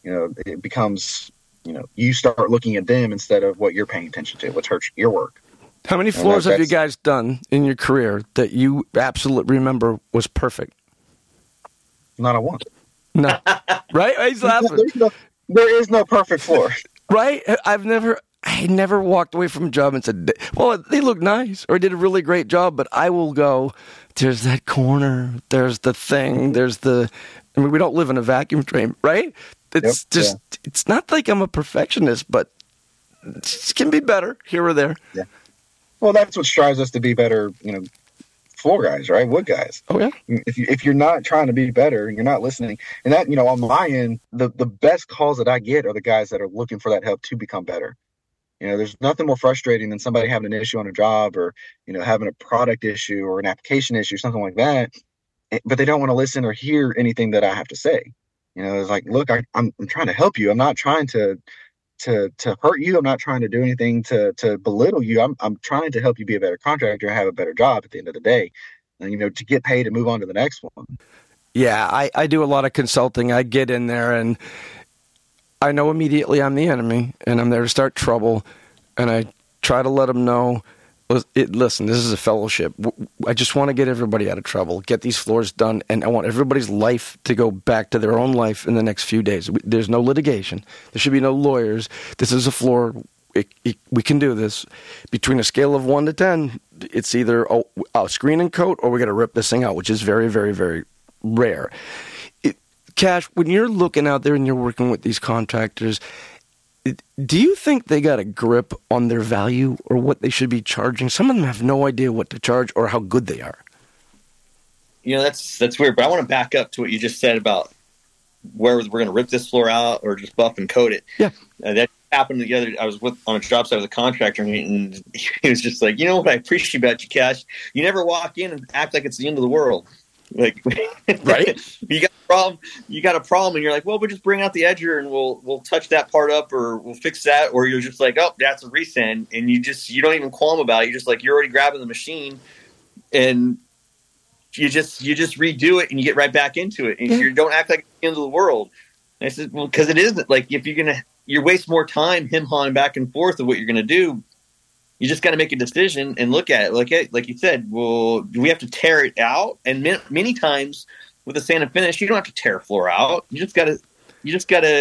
You know, it becomes, you know, you start looking at them instead of what you're paying attention to, what's hurt your work. How many floors have you guys done in your career that you absolutely remember was perfect? Not a one. No. Right? He's laughing. There is no perfect floor. Right? I never walked away from a job and said, well, they look nice, or I did a really great job, but I will go, there's that corner, there's the thing, there's the, I mean, we don't live in a vacuum train, right? It's it's not like I'm a perfectionist, but it can be better here or there. Yeah. Well, that's what strives us to be better, you know, floor guys, right? Wood guys. Oh, yeah. If you're not trying to be better and you're not listening, and that, you know, on my end, the best calls that I get are the guys that are looking for that help to become better. You know, there's nothing more frustrating than somebody having an issue on a job, or, you know, having a product issue or an application issue, something like that, but they don't want to listen or hear anything that I have to say. You know, it's like, look, I'm trying to help you. I'm not trying to hurt you. I'm not trying to do anything to belittle you. I'm trying to help you be a better contractor and have a better job at the end of the day, and, you know, to get paid and move on to the next one. Yeah, I do a lot of consulting. I get in there and I know immediately I'm the enemy, and I'm there to start trouble, and I try to let them know, listen, this is a fellowship. I just want to get everybody out of trouble, get these floors done, and I want everybody's life to go back to their own life in the next few days. There's no litigation. There should be no lawyers. This is a floor. We can do this. Between a scale of 1 to 10, it's either a screen and coat, or we're going to rip this thing out, which is very, very, very rare. Cash, when you're looking out there and you're working with these contractors, do you think they got a grip on their value or what they should be charging? Some of them have no idea what to charge or how good they are. You know, that's weird, but I want to back up to what you just said about where we're going to rip this floor out or just buff and coat it. Yeah. That happened the other day. I was on a job site with a contractor, and he was just like, you know what I appreciate about you, Cash? You never walk in and act like it's the end of the world. Like, right? You got a problem, and you're like, well, we'll just bring out the edger and we'll touch that part up, or we'll fix that, or you're just like, oh, that's a resend, and you don't even qualm about it. You're just like, you're already grabbing the machine, and you just redo it, and you get right back into it, and you don't act like it's the end of the world. And I said, well, because it isn't. Like, if you waste more time him-hawing back and forth of what you're gonna do. You just got to make a decision and look at it. Like you said, well, do we have to tear it out? And many times with a sand and finish, you don't have to tear a floor out. You just gotta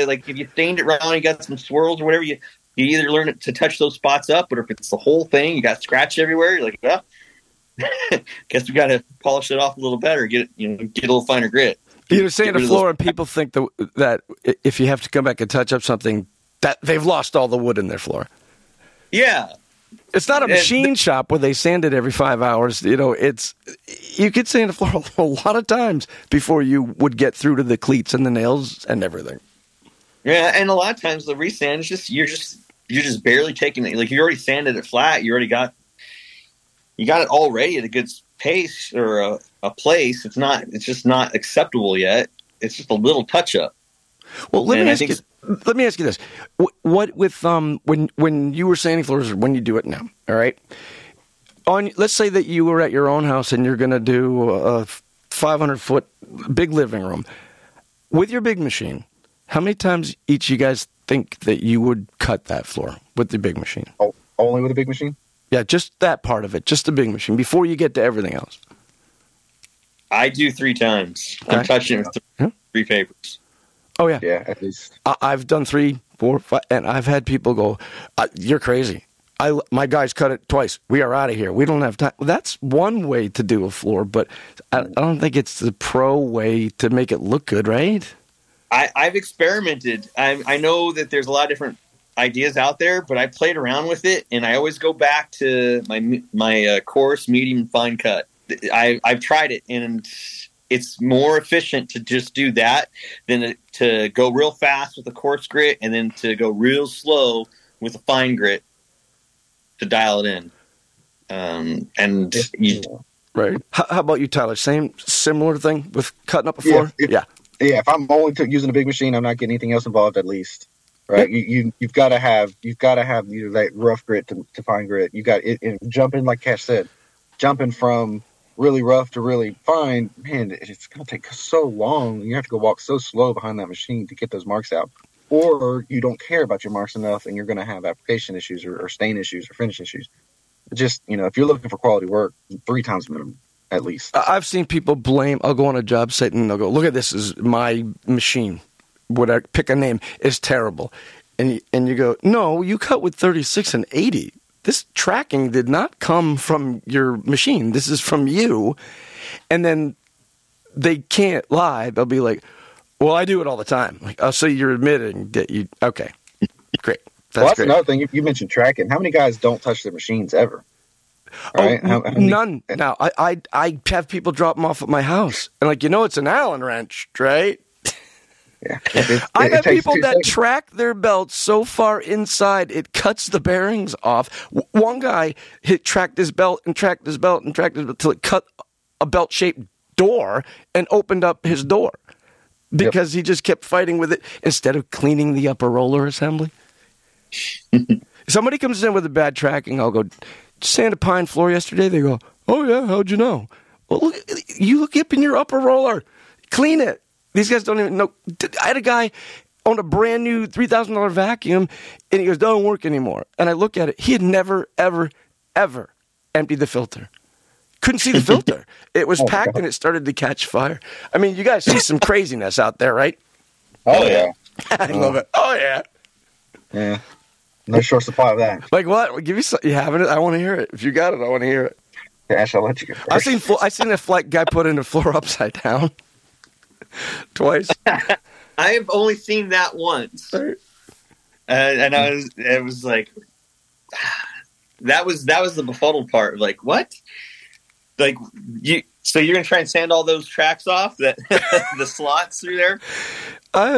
like, if you stained it right on, you got some swirls or whatever, you either learn to touch those spots up, but if it's the whole thing, you got scratch everywhere. You're like, well, guess we got to polish it off a little better, get a little finer grit. You're saying the floor, and people think that if you have to come back and touch up something, that they've lost all the wood in their floor. Yeah. It's not a machine shop where they sand it every 5 hours. You know, you could sand a floor a lot of times before you would get through to the cleats and the nails and everything. Yeah, and a lot of times the resand is just you're just barely taking it. Like, you already sanded it flat. You already got it all ready at a good pace or a place. It's just not acceptable yet. It's just a little touch up. Well, let me ask you this. What with when you were sanding floors, or when you do it now, all right? Let's say that you were at your own house and you're going to do a 500-foot big living room. With your big machine, how many times each you guys think that you would cut that floor with the big machine? Oh, only with the big machine? Yeah, just that part of it, just the big machine, before you get to everything else. I do 3 times. I'm touching it with three papers. Oh, yeah. Yeah, at least. I've done 3, 4, 5, and I've had people go, you're crazy. My guys cut it twice. We are out of here. We don't have time. That's one way to do a floor, but I don't think it's the pro way to make it look good, right? I've experimented. I know that there's a lot of different – ideas out there, but I played around with it, and I always go back to my coarse, medium, fine cut. I've tried it, and it's more efficient to just do that than to go real fast with a coarse grit and then to go real slow with a fine grit to dial it in. Right. How about you, Tyler? Similar thing with cutting up a floor? Yeah. If I'm only using a big machine, I'm not getting anything else involved, at least. Right. You've got to have either that rough grit to fine grit. You got it. And jumping, like Cash said, jumping from really rough to really fine, man, it's going to take so long. You have to go walk so slow behind that machine to get those marks out. Or you don't care about your marks enough, and you're going to have application issues or stain issues or finish issues. Just, if you're looking for quality work, 3 times minimum, at least. I've seen people blame, I'll go on a job site and they'll go, look at this, is my machine. Would I pick a name? Is terrible. And you go, no, you cut with 36 and 80. This tracking did not come from your machine. This is from you. And then they can't lie. They'll be like, well, I do it all the time. Like, oh, so you're admitting that you, okay, great. That's another thing. You mentioned tracking. How many guys don't touch their machines ever? Right? None. Now, I have people drop them off at my house. And it's an Allen wrench, right? Yeah. I have people that track their belts so far inside, it cuts the bearings off. One guy tracked his belt and tracked his belt and tracked his belt until it cut a belt-shaped door and opened up his door. Because he just kept fighting with it instead of cleaning the upper roller assembly. Somebody comes in with a bad tracking. I'll go, sand a pine floor yesterday. They go, oh yeah, how'd you know? Well, look up in your upper roller, clean it. These guys don't even know. I had a guy on a brand new $3,000 vacuum, and he goes, don't work anymore. And I look at it. He had never, ever, ever emptied the filter. Couldn't see the filter. It was packed, and it started to catch fire. I mean, you guys see some craziness out there, right? Oh yeah, I love it. Oh yeah, yeah. No short supply of that. Like what? Give me something. You having it? I want to hear it. If you got it, I want to hear it. Cash, I'll let you go first. I've seen a flat guy put in a floor upside down twice. I have only seen that once, and it was like that was the befuddled part. Like what? Like you? So you're gonna try and sand all those tracks off that the slots through there?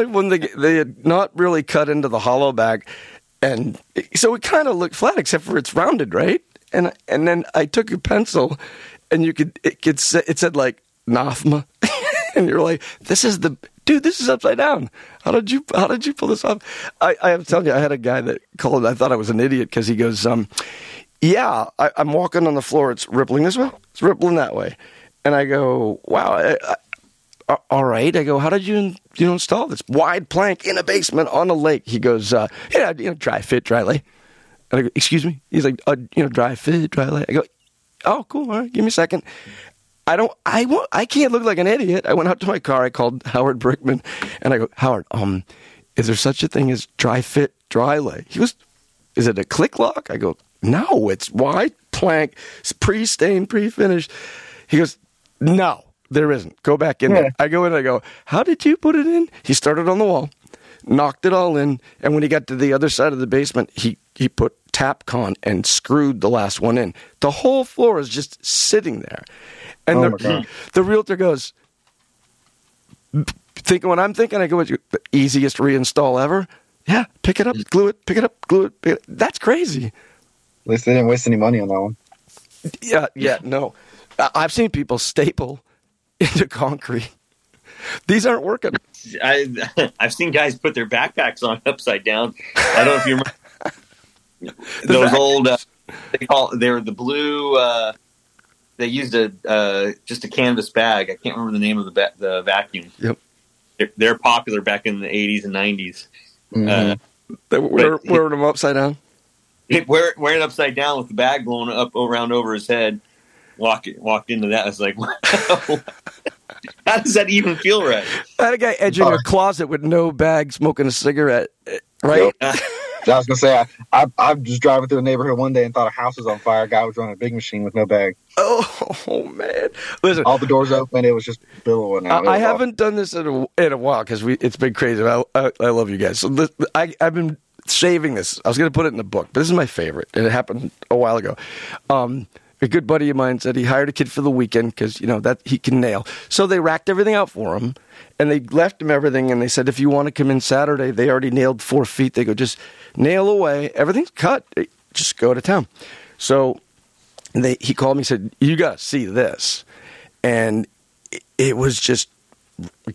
When they had not really cut into the hollow back. And so it kind of looked flat, except for it's rounded, right? And then I took a pencil, and it said like Naftma, and you're like, this is upside down. How did you pull this off? I'm telling you, I had a guy that called. I thought I was an idiot because he goes, yeah, I'm walking on the floor. It's rippling this way. It's rippling that way. And I go, wow. All right. I go, how did you, install this wide plank in a basement on a lake? He goes, dry fit, dry lay. And I go, excuse me? He's like, dry fit, dry lay. I go, oh, cool. All right. Give me a second. I can't look like an idiot. I went out to my car. I called Howard Brickman and I go, Howard, is there such a thing as dry fit, dry lay? He goes, is it a click lock? I go, no, it's wide plank. It's pre-stained, pre-finished. He goes, no. There isn't. Go back in there. I go in and I go, how did you put it in? He started on the wall, knocked it all in, and when he got to the other side of the basement, he put Tapcon and screwed the last one in. The whole floor is just sitting there. And the realtor goes, think what I'm thinking? I go, the easiest reinstall ever? Yeah, pick it up, glue it, pick it up, glue it, pick it. That's crazy. At least they didn't waste any money on that one. Yeah, no. I've seen people staple into concrete. These aren't working. I've seen guys put their backpacks on upside down. I don't know if you remember those old. They were the blue. They used just a canvas bag. I can't remember the name of the vacuum. Yep, they're popular back in the 80s and 90s. Mm-hmm. They were wearing them upside down. Wearing upside down with the bag blowing up around over his head. Walked into that. I was like, how does that even feel right? I had a guy edging a closet with no bag, smoking a cigarette, right? Yep. I was gonna say, I was just driving through a neighborhood one day and thought a house was on fire. A guy was running a big machine with no bag. Oh man! Listen, all the doors open. It was just billowing out. I haven't done this in a while because it's been crazy. I love you guys. So I've been saving this. I was going to put it in the book, but this is my favorite, and it happened a while ago. A good buddy of mine said he hired a kid for the weekend because, you know, that he can nail. So they racked everything out for him, and they left him everything, and they said, if you want to come in Saturday, they already nailed 4 feet. They go, just nail away. Everything's cut. Just go to town. So he called me and said, you got to see this. And it was just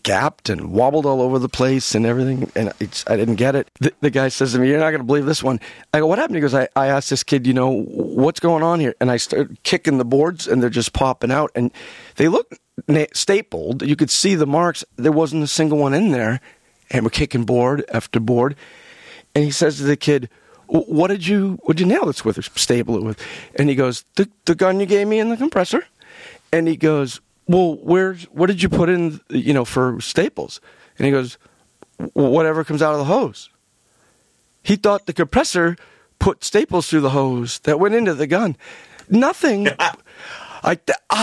gapped and wobbled all over the place and everything, and I didn't get it. The guy says to me, you're not going to believe this one. I go, what happened? He goes, I asked this kid, you know, what's going on here? And I started kicking the boards, and they're just popping out, and they look stapled. You could see the marks. There wasn't a single one in there, and we're kicking board after board. And he says to the kid, what did you nail this with or staple it with? And he goes, the gun you gave me in the compressor. And he goes, well, what did you put in, you know, for staples? And he goes, whatever comes out of the hose. He thought the compressor put staples through the hose that went into the gun. Nothing. That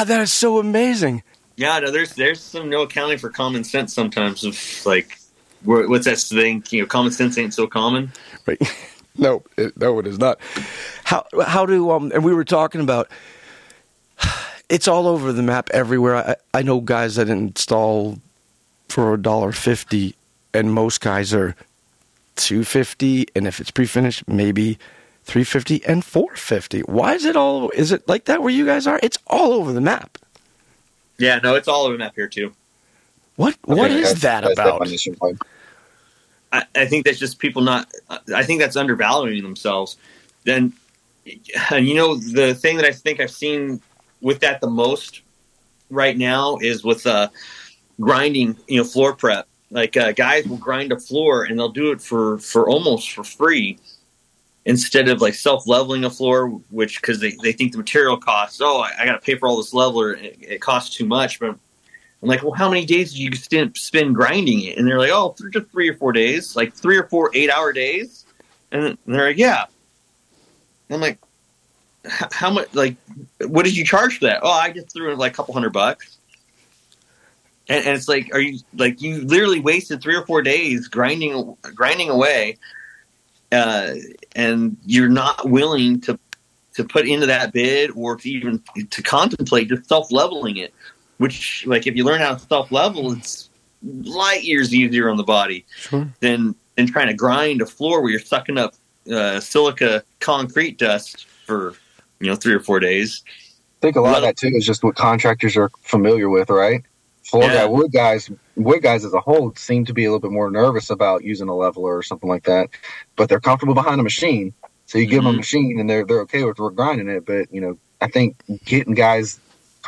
is so amazing. Yeah, no, there's some no accounting for common sense sometimes. Of like, what's that thing? You know, common sense ain't so common. Right? No, it is not. How do and we were talking about. It's all over the map everywhere. I know guys that install for $1.50, and most guys are $2.50, and if it's pre-finished, maybe $3.50 and $4.50. Why is it all? Is it like that where you guys are? It's all over the map. Yeah, no, it's all over the map here too. What is that about? I think that's just people not. I think that's undervaluing themselves. Then, and you know, the thing that I think I've seen with that the most right now is with grinding, you know, floor prep. Like guys will grind a floor and they'll do it for almost for free instead of like self-leveling a floor, which because they think the material costs. Oh, I got to pay for all this leveler. It costs too much. But I'm like, well, how many days do you spend grinding it? And they're like, oh, just 3 or 4 days, like 3 or 4 8-hour days. And they're like, yeah. And I'm like, how much, like, what did you charge for that? Oh, I just threw in like a couple $100. And it's like, are you, like, you literally wasted 3 or 4 days grinding away, and you're not willing to put into that bid or to even to contemplate just self-leveling it, which, like, if you learn how to self-level, it's light years easier on the body. Sure. than trying to grind a floor where you're sucking up silica concrete dust for, you know, 3 or 4 days. I think a lot of that too is just what contractors are familiar with, right? Wood guys as a whole seem to be a little bit more nervous about using a leveler or something like that, but they're comfortable behind a machine. So you give them a machine and they're okay with grinding it. But, you know, I think getting guys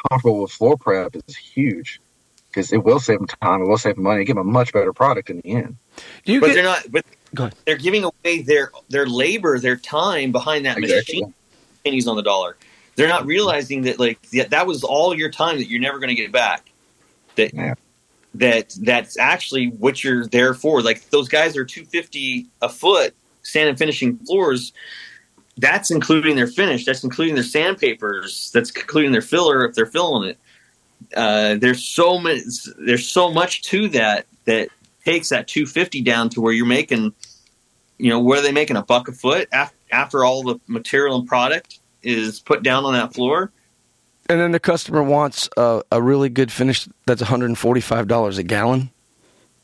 comfortable with floor prep is huge because it will save them time, it will save them money, give them a much better product in the end. They're giving away their labor, their time behind that machine. Pennies on the dollar. They're not realizing that, like, that was all your time that you're never going to get back. That's actually what you're there for. Like, those guys are $250 a foot sand and finishing floors. That's including their finish. That's including their sandpapers. That's including their filler if they're filling it. There's so much to that takes that $250 down to where you're making, you know, where are they making $1 a foot after all the material and product is put down on that floor. And then the customer wants a really good finish that's $145 a gallon.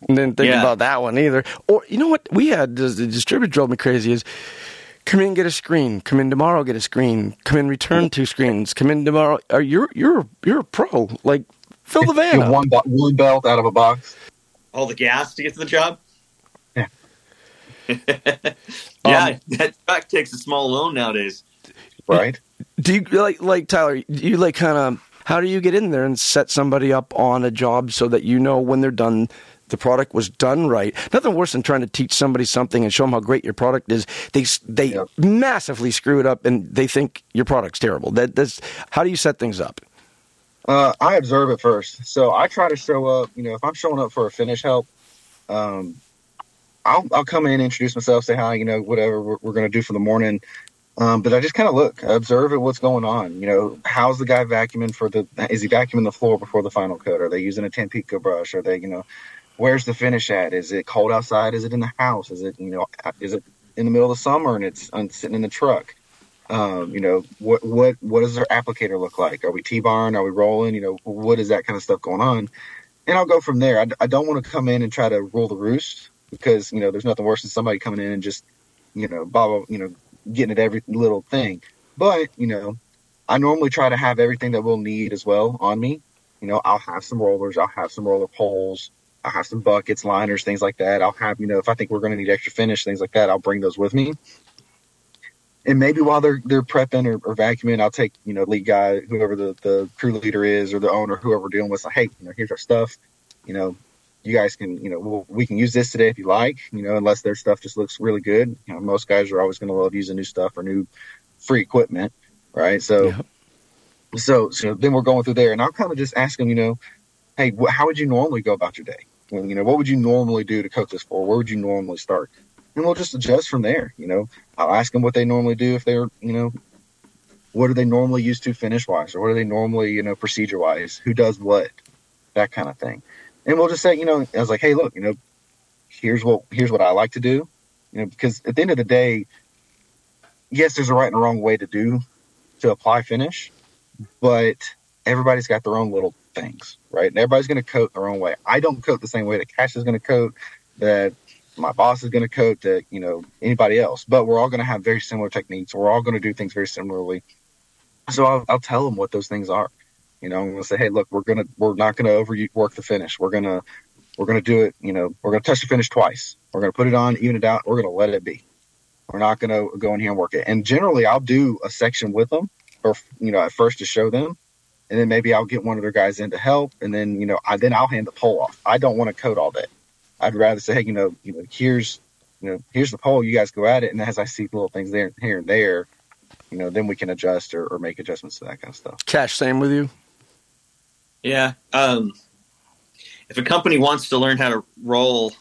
And then think about that one either. Or, you know what we had, the distributor drove me crazy, is come in, get a screen. Come in tomorrow, get a screen. Come in, return 2 screens. Come in tomorrow. You're a pro. Like, fill the van up. One belt out of a box. All the gas to get to the job? Yeah. That truck takes a small loan nowadays. Right. Do you, like Tyler, do you, like, kind of, how do you get in there and set somebody up on a job so that you know when they're done, the product was done right? Nothing worse than trying to teach somebody something and show them how great your product is. They massively screw it up and they think your product's terrible. That's how do you set things up? I observe it first. So I try to show up, you know, if I'm showing up for a finish help, I'll come in, introduce myself, say hi, you know, whatever we're going to do for the morning. But I just kind of look, observe at what's going on. You know, how's the guy vacuuming is he vacuuming the floor before the final coat? Are they using a Tampico brush? Are they, you know, where's the finish at? Is it cold outside? Is it in the house? Is it, you know, is it in the middle of the summer and it's sitting in the truck. You know, what does their applicator look like? Are we T-barn? Are we rolling? You know, what is that kind of stuff going on? And I'll go from there. I don't want to come in and try to rule the roost because, you know, there's nothing worse than somebody coming in and just, you know, getting at every little thing. But, you know, I normally try to have everything that we'll need as well on me. You know, I'll have some rollers. I'll have some roller poles. I'll have some buckets, liners, things like that. I'll have, you know, if I think we're going to need extra finish, things like that, I'll bring those with me. And maybe while they're prepping or vacuuming, I'll take, you know, lead guy, whoever the crew leader is or the owner, whoever we're dealing with, like, hey, you know, here's our stuff. You know, you guys can, you know, we can use this today if you like, you know, unless their stuff just looks really good. You know, most guys are always going to love using new stuff or new free equipment, right? So, yeah. So then we're going through there, and I'll kind of just ask them, you know, hey, how would you normally go about your day? Well, you know, what would you normally do to cook this for? Where would you normally start? And we'll just adjust from there. You know, I'll ask them what they normally do if they're, you know, what are they normally used to finish wise, or what are they normally, you know, procedure wise, who does what, that kind of thing. And we'll just say, you know, I was like, hey, look, you know, here's what I like to do, you know, because at the end of the day, yes, there's a right and a wrong way to apply finish, but everybody's got their own little things, right? And everybody's going to coat their own way. I don't coat the same way that Cash is going to coat, that my boss is going to coat, that, you know, anybody else, but we're all going to have very similar techniques. We're all going to do things very similarly. So I'll tell them what those things are. You know, I'm going to say, hey, look, we're not going to overwork the finish. We're going to do it. You know, we're going to touch the finish twice. We're going to put it on, even it out. We're going to let it be. We're not going to go in here and work it. And generally I'll do a section with them, or, you know, at first to show them. And then maybe I'll get one of their guys in to help. And then, you know, I'll hand the pole off. I don't want to coat all day. I'd rather say, hey, you know, here's the pole. You guys go at it. And as I see little things there, here and there, you know, then we can adjust or make adjustments to that kind of stuff. Cash, same with you? Yeah. If a company wants to learn how to roll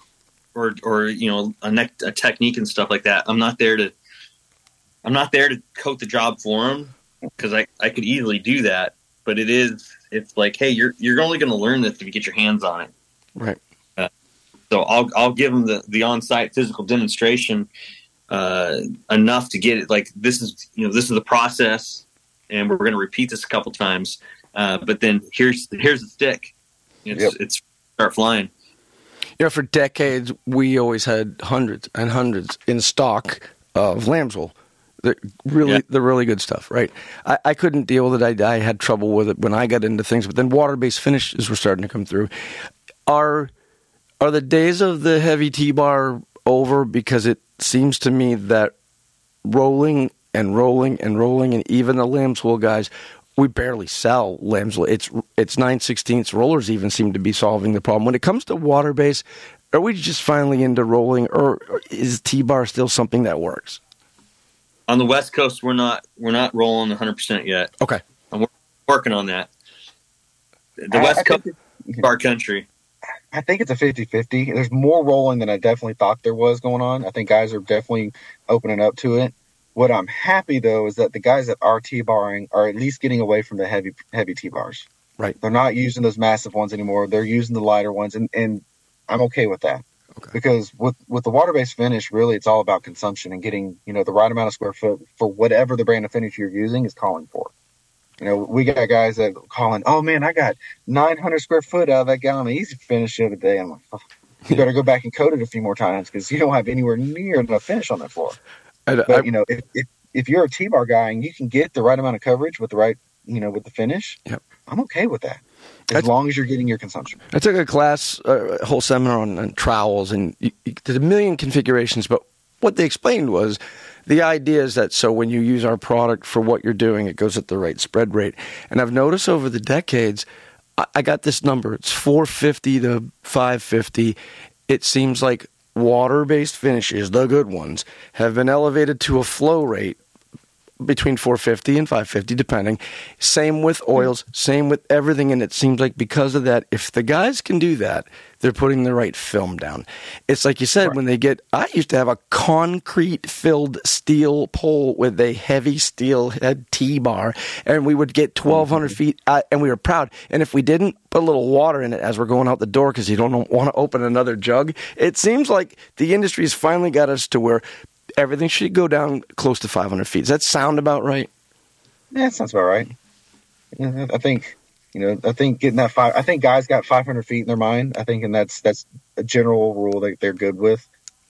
or you know, a technique and stuff like that, I'm not there to coat the job for them, because I could easily do that. But it's like, hey, you're only going to learn this if you get your hands on it, right? So I'll give them the on-site physical demonstration enough to get it. Like, this is the process, and we're going to repeat this a couple times. But then here's the stick. It's start flying. You know, for decades we always had hundreds and hundreds in stock of lamb's wool. The really good stuff, right? I couldn't deal with it. I had trouble with it when I got into things, but then water-based finishes were starting to come through. Are the days of the heavy T-bar over? Because it seems to me that rolling and rolling and rolling, and even the lamb's wool guys, we barely sell lamb's wool. It's 9/16 rollers even seem to be solving the problem. When it comes to water-based, are we just finally into rolling, or is T-bar still something that works? On the West Coast, we're not rolling 100% yet. Okay, I'm working on that. The West Coast is our country. I think it's a 50-50. There's more rolling than I definitely thought there was going on. I think guys are definitely opening up to it. What I'm happy though is that the guys that are T-barring are at least getting away from the heavy T-bars. Right. They're not using those massive ones anymore. They're using the lighter ones, and I'm okay with that. Okay. Because with the water-based finish, really, it's all about consumption and getting, you know, the right amount of square foot for whatever the brand of finish you're using is calling for. You know, we got guys that are calling, oh, man, I got 900 square foot out of that guy on the easy finish the other day. I'm like, oh, you better go back and coat it a few more times because you don't have anywhere near enough finish on that floor. But, you know, if you're a T-bar guy and you can get the right amount of coverage with the right, you know, with the finish, yep. I'm okay with that. As long as you're getting your consumption. I took a class, a whole seminar on trowels, and you did a million configurations, but what they explained was the idea is that so when you use our product for what you're doing, it goes at the right spread rate. And I've noticed over the decades, I got this number. It's 450 to 550. It seems like water-based finishes, the good ones, have been elevated to a flow rate between 450 and 550, depending. Same with oils, same with everything. And it seems like because of that, if the guys can do that, they're putting the right film down. It's like you said, right. When they get, I used to have a concrete-filled steel pole with a heavy steel head T-bar, and we would get 1,200 feet, and we were proud. And if we didn't, put a little water in it as we're going out the door because you don't want to open another jug. It seems like the industry has finally got us to where everything should go down close to 500 feet. Does that sound about right? Yeah, that sounds about right. Yeah, I think getting that five. I think guys got 500 feet in their mind. I think, and that's a general rule that they're good with.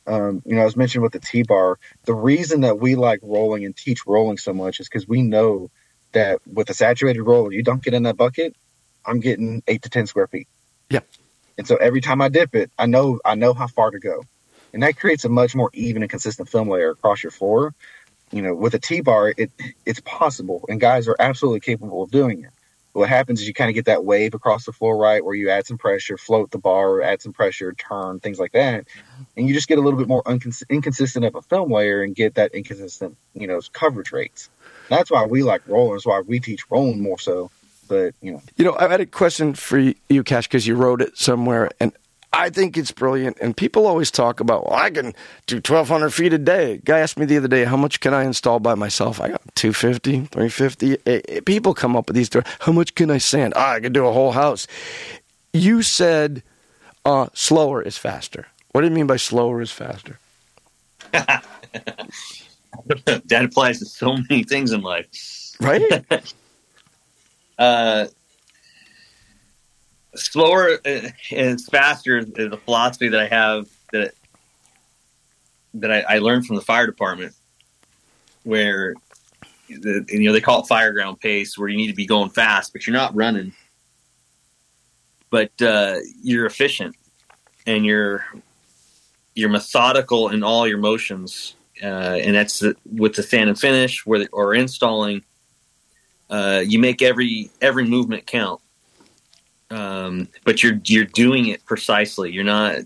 I was mentioning with the T-bar, the reason that we like rolling and teach rolling so much is because we know that with a saturated roll, you dunk it in that bucket, I'm getting 8 to 10 square feet. Yeah. And so every time I dip it, I know how far to go. And that creates a much more even and consistent film layer across your floor. With a T-bar, it's possible, and guys are absolutely capable of doing it. But what happens is you kind of get that wave across the floor, right, where you add some pressure, float the bar, add some pressure, turn, things like that. And you just get a little bit more inconsistent of a film layer and get that inconsistent, coverage rates. And that's why we like rolling. That's why we teach rolling more so. But, I had a question for you, Cash, because you wrote it somewhere, and I think it's brilliant. And people always talk about, I can do 1,200 feet a day. A guy asked me the other day, how much can I install by myself? I got 250, 350. People come up with these, how much can I sand? I can do a whole house. You said slower is faster. What do you mean by slower is faster? That applies to so many things in life. Right? Slower and faster is the philosophy that I have that I learned from the fire department, where they call it fireground pace, where you need to be going fast, but you're not running, but you're efficient and you're methodical in all your motions, and that's with the sand and finish or installing. You make every movement count. But you're doing it precisely. You're not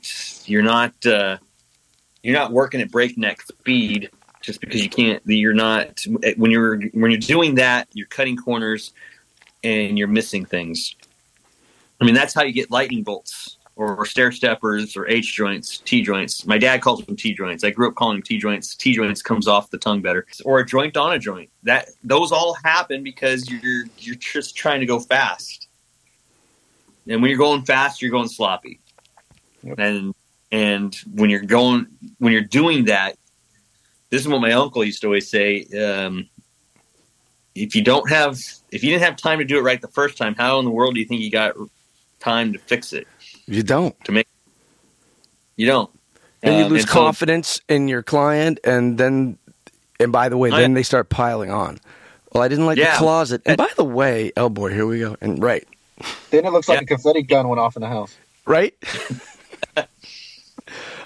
working at breakneck speed just because you can't. You're not when you're doing that. You're cutting corners and you're missing things. I mean, that's how you get lightning bolts or stair steppers or H joints, T joints. My dad calls them T joints. I grew up calling them T joints. T joints comes off the tongue better, or a joint on a joint. That those all happen because you're just trying to go fast. And when you're going fast, you're going sloppy. Yep. And when you're doing that, this is what my uncle used to always say: if you didn't have time to do it right the first time, how in the world do you think you got time to fix it? You don't. You don't. And you lose confidence in your client, and by the way, they start piling on. Well, I didn't like the closet. And by the way, oh boy, here we go. And right. Then it looks like a confetti gun went off in the house. Right?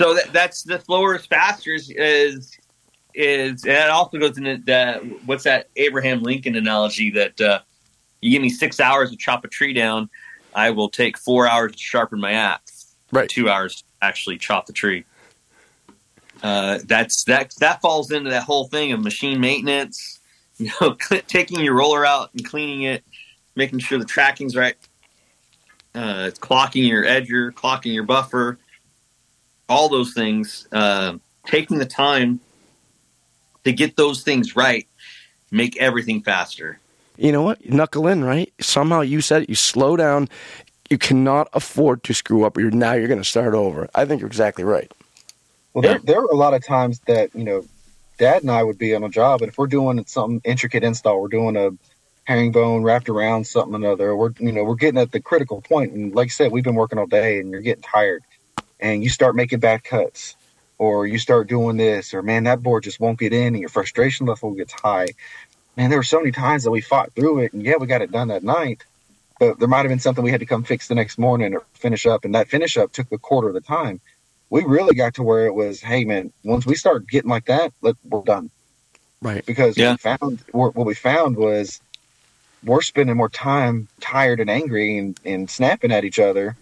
So that's the slower is faster is and it also goes into that, what's that Abraham Lincoln analogy that you give me 6 hours to chop a tree down, I will take 4 hours to sharpen my axe. Right. 2 hours to actually chop the tree. That falls into that whole thing of machine maintenance, taking your roller out and cleaning it. Making sure the tracking's right. It's clocking your edger, clocking your buffer, all those things. Taking the time to get those things right, make everything faster. You know what? Knuckle in, right? Somehow you said it. You slow down. You cannot afford to screw up. Now you're going to start over. I think you're exactly right. Well, there are a lot of times that, Dad and I would be on a job, and if we're doing something intricate install, we're doing a herringbone wrapped around something or another. We're getting at the critical point, and like I said, we've been working all day, and you're getting tired, and you start making bad cuts, or you start doing this, or man, that board just won't get in, and your frustration level gets high. Man, there were so many times that we fought through it, and yeah, we got it done that night, but there might have been something we had to come fix the next morning or finish up, and that finish up took a quarter of the time. We really got to where it was, hey man, once we start getting like that, we're done, right? Because what we found was, we're spending more time tired and angry and snapping at each other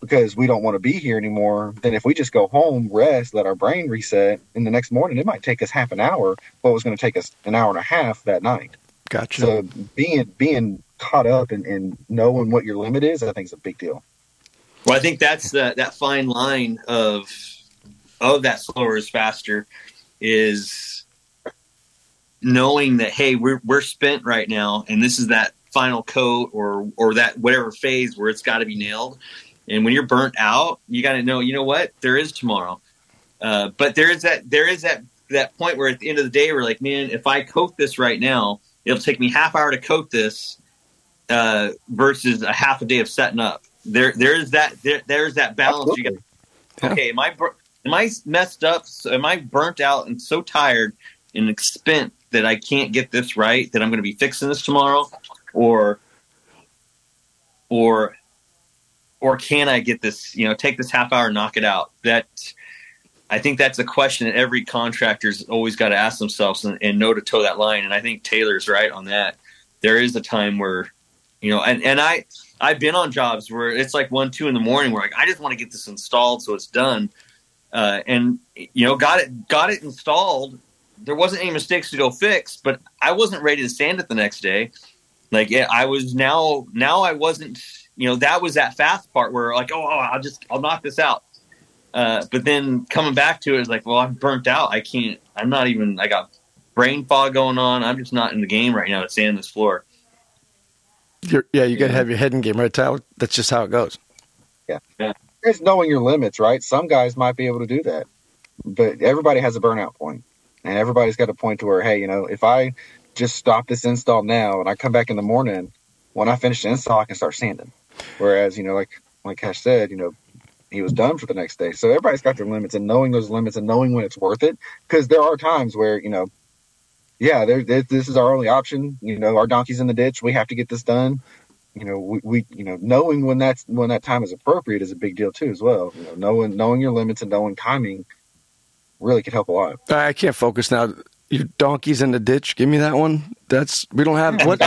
because we don't want to be here anymore than if we just go home, rest, let our brain reset. And the next morning, it might take us half an hour, but it was going to take us an hour and a half that night. Gotcha. So being caught up and knowing what your limit is, I think is a big deal. Well, I think that's that fine line of that slower is faster is knowing that, hey, we're spent right now, and this is that final coat or that whatever phase where it's got to be nailed. And when you're burnt out, you got to know, you know what, there is tomorrow. But there is that that point where at the end of the day, we're like, man, if I coat this right now, it'll take me half hour to coat this versus a half a day of setting up. There's that balance. You got, okay, am I messed up? Am I burnt out and so tired and spent that I can't get this right, that I'm going to be fixing this tomorrow? Or can I get this, take this half hour and knock it out? I think that's a question that every contractor's always got to ask themselves and know to toe that line. And I think Taylor's right on that. There is a time where, I've been on jobs where it's like 1, 2 in the morning where I just want to get this installed so it's done. And got it installed. There wasn't any mistakes to go fix, but I wasn't ready to sand it the next day. That was that fast part where I'll knock this out. But then coming back to it is I'm burnt out. I got brain fog going on. I'm just not in the game right now to sand this floor. You got to have your head in game, right, Tyler? That's just how it goes. Yeah. It's knowing your limits, right? Some guys might be able to do that, but everybody has a burnout point, and everybody's got a point to where, hey, if I just stop this install now and I come back in the morning, when I finish the install, I can start sanding. Whereas, like Cash said, he was done for the next day. So everybody's got their limits, and knowing those limits and knowing when it's worth it. Because there are times where, this is our only option. Our donkey's in the ditch. We have to get this done. Knowing when that time is appropriate is a big deal too, as well. Knowing your limits and knowing timing really can help a lot. I can't focus now. Your donkey's in the ditch. Give me that one. We don't have what.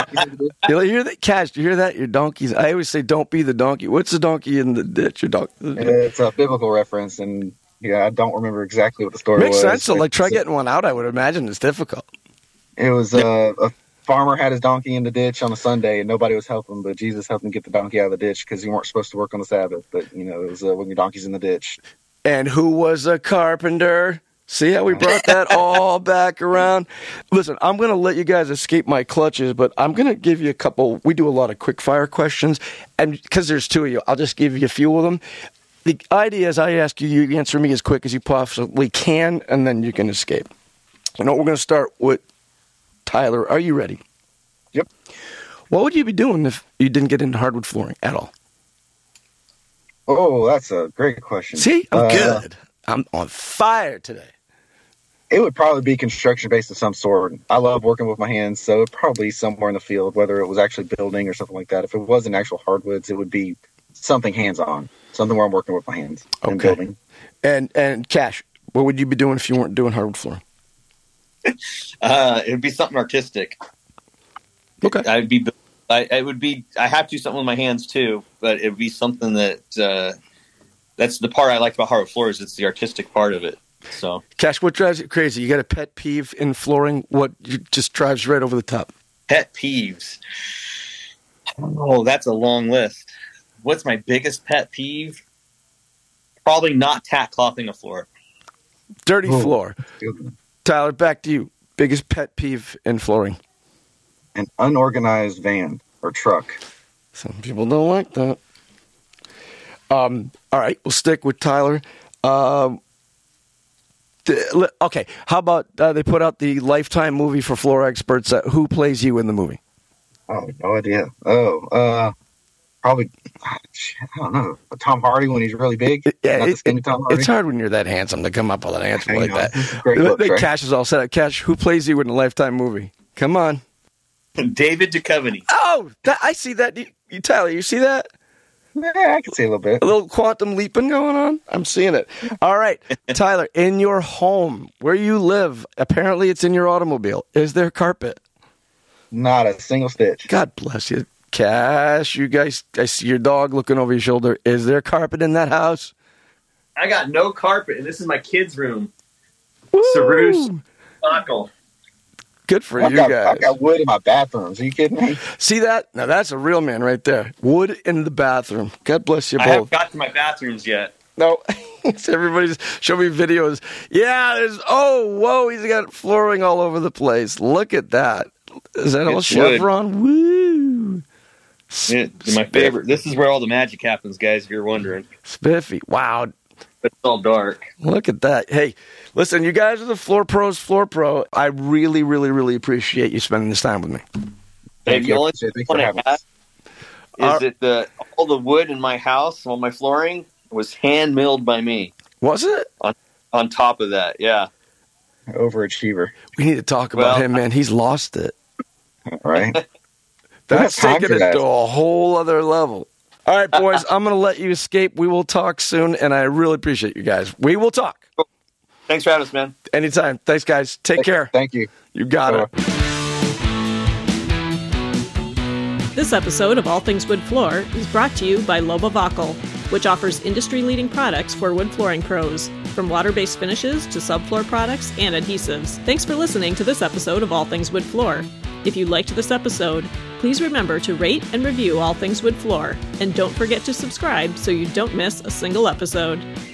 You hear that, Cash? Do you hear that? Your donkey's. I always say, don't be the donkey. What's the donkey in the ditch? Your donkey. It's a biblical reference, and I don't remember exactly what the story was. Makes sense. So, try getting one out. I would imagine it's difficult. It was a farmer had his donkey in the ditch on a Sunday, and nobody was helping, but Jesus helped him get the donkey out of the ditch because you weren't supposed to work on the Sabbath. But it was when your donkey's in the ditch. And who was a carpenter? See how we brought that all back around? Listen, I'm going to let you guys escape my clutches, but I'm going to give you a couple. We do a lot of quick fire questions, and because there's two of you, I'll just give you a few of them. The idea is I ask you, you answer me as quick as you possibly can, and then you can escape. We're going to start with Tyler. Are you ready? Yep. What would you be doing if you didn't get into hardwood flooring at all? Oh, that's a great question. See, I'm good. I'm on fire today. It would probably be construction based of some sort. I love working with my hands, so probably somewhere in the field, whether it was actually building or something like that. If it wasn't actual hardwoods, it would be something hands-on, something where I'm working with my hands and building. And Cash, what would you be doing if you weren't doing hardwood flooring? It would be something artistic. Okay, I have to do something with my hands too, but it would be something that that's the part I like about hardwood floors. It's the artistic part of it. So, Cash, what drives you crazy? You got a pet peeve in flooring? What just drives right over the top? Pet peeves. Oh, that's a long list. What's my biggest pet peeve? Probably not tack clothing a floor. Dirty floor. Tyler, back to you. Biggest pet peeve in flooring? An unorganized van or truck. Some people don't like that. All right, we'll stick with Tyler. Okay, how about they put out the Lifetime movie for floor experts? Who plays you in the movie? Oh, no idea. Probably, I don't know, Tom Hardy when he's really big? Yeah, it's hard when you're that handsome to come up with an answer like that. Great look, right? Cash is all set up. Cash, who plays you in the Lifetime movie? Come on. David Duchovny. Oh, I see that. Tyler, you see that? Yeah, I can see a little bit. A little quantum leaping going on? I'm seeing it. All right, Tyler, in your home, where you live, apparently it's in your automobile. Is there carpet? Not a single stitch. God bless you. Cash, you guys, I see your dog looking over your shoulder. Is there carpet in that house? I got no carpet, and this is my kid's room. Woo! Saroosh, Wakol. Good for you guys. I got wood in my bathrooms. Are you kidding me? See that? Now that's a real man right there. Wood in the bathroom. God bless you both. I haven't got to my bathrooms yet. No. Everybody's show me videos. Yeah, there's he's got flooring all over the place. Look at that. Is that all Chevron? Woo. It's my favorite. This is where all the magic happens, guys, if you're wondering. Spiffy. Wow. It's all dark. Look at that. Hey, listen, you guys are the Floor Pros, Floor Pro. I really, really, really appreciate you spending this time with me. Thank you. All the wood in my house, all my flooring, was hand-milled by me. Was it? On top of that, yeah. Overachiever. We need to talk about him, man. He's lost it. Right? That's taking it to a whole other level. All right, boys, I'm going to let you escape. We will talk soon, and I really appreciate you guys. We will talk. Cool. Thanks for having us, man. Anytime. Thanks, guys. Take care. Thank you. You got it. This episode of All Things Wood Floor is brought to you by Loba Wakol, which offers industry-leading products for wood flooring pros, from water-based finishes to subfloor products and adhesives. Thanks for listening to this episode of All Things Wood Floor. If you liked this episode, please remember to rate and review All Things Wood Floor, and don't forget to subscribe so you don't miss a single episode.